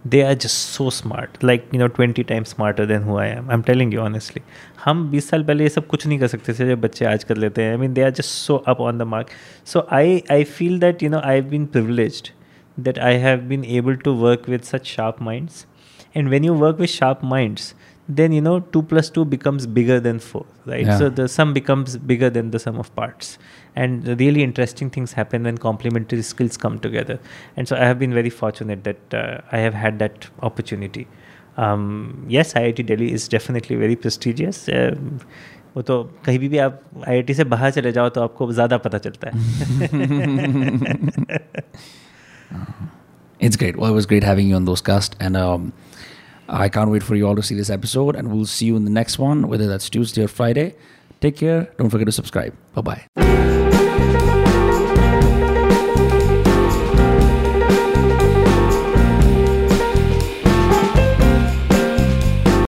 They are just so smart, like, you know, 20 times smarter than who I am. I'm telling you honestly. हम 20 साल पहले ये सब कुछ नहीं कर सकते थे जो बच्चे आज कर लेते हैं. I mean, they are just so up on the mark. So I feel that, you know, I've been privileged that I have been able to work with such sharp minds. And when you work with sharp minds, then, you know, 2 plus 2 becomes bigger than 4, right? Yeah. So the sum becomes bigger than the sum of parts. And really interesting things happen when complementary skills come together. And so I have been very fortunate that I have had that opportunity. Yes, IIT Delhi is definitely very prestigious. वो तो कहीं भी आप IIT से बाहर चले जाओ तो आपको ज़्यादा पता चलता है. It's great. Well, it was great having you on those cast, and I can't wait for you all to see this episode, and we'll see you in the next one, whether that's Tuesday or Friday. Take care. Don't forget to subscribe. Bye-bye.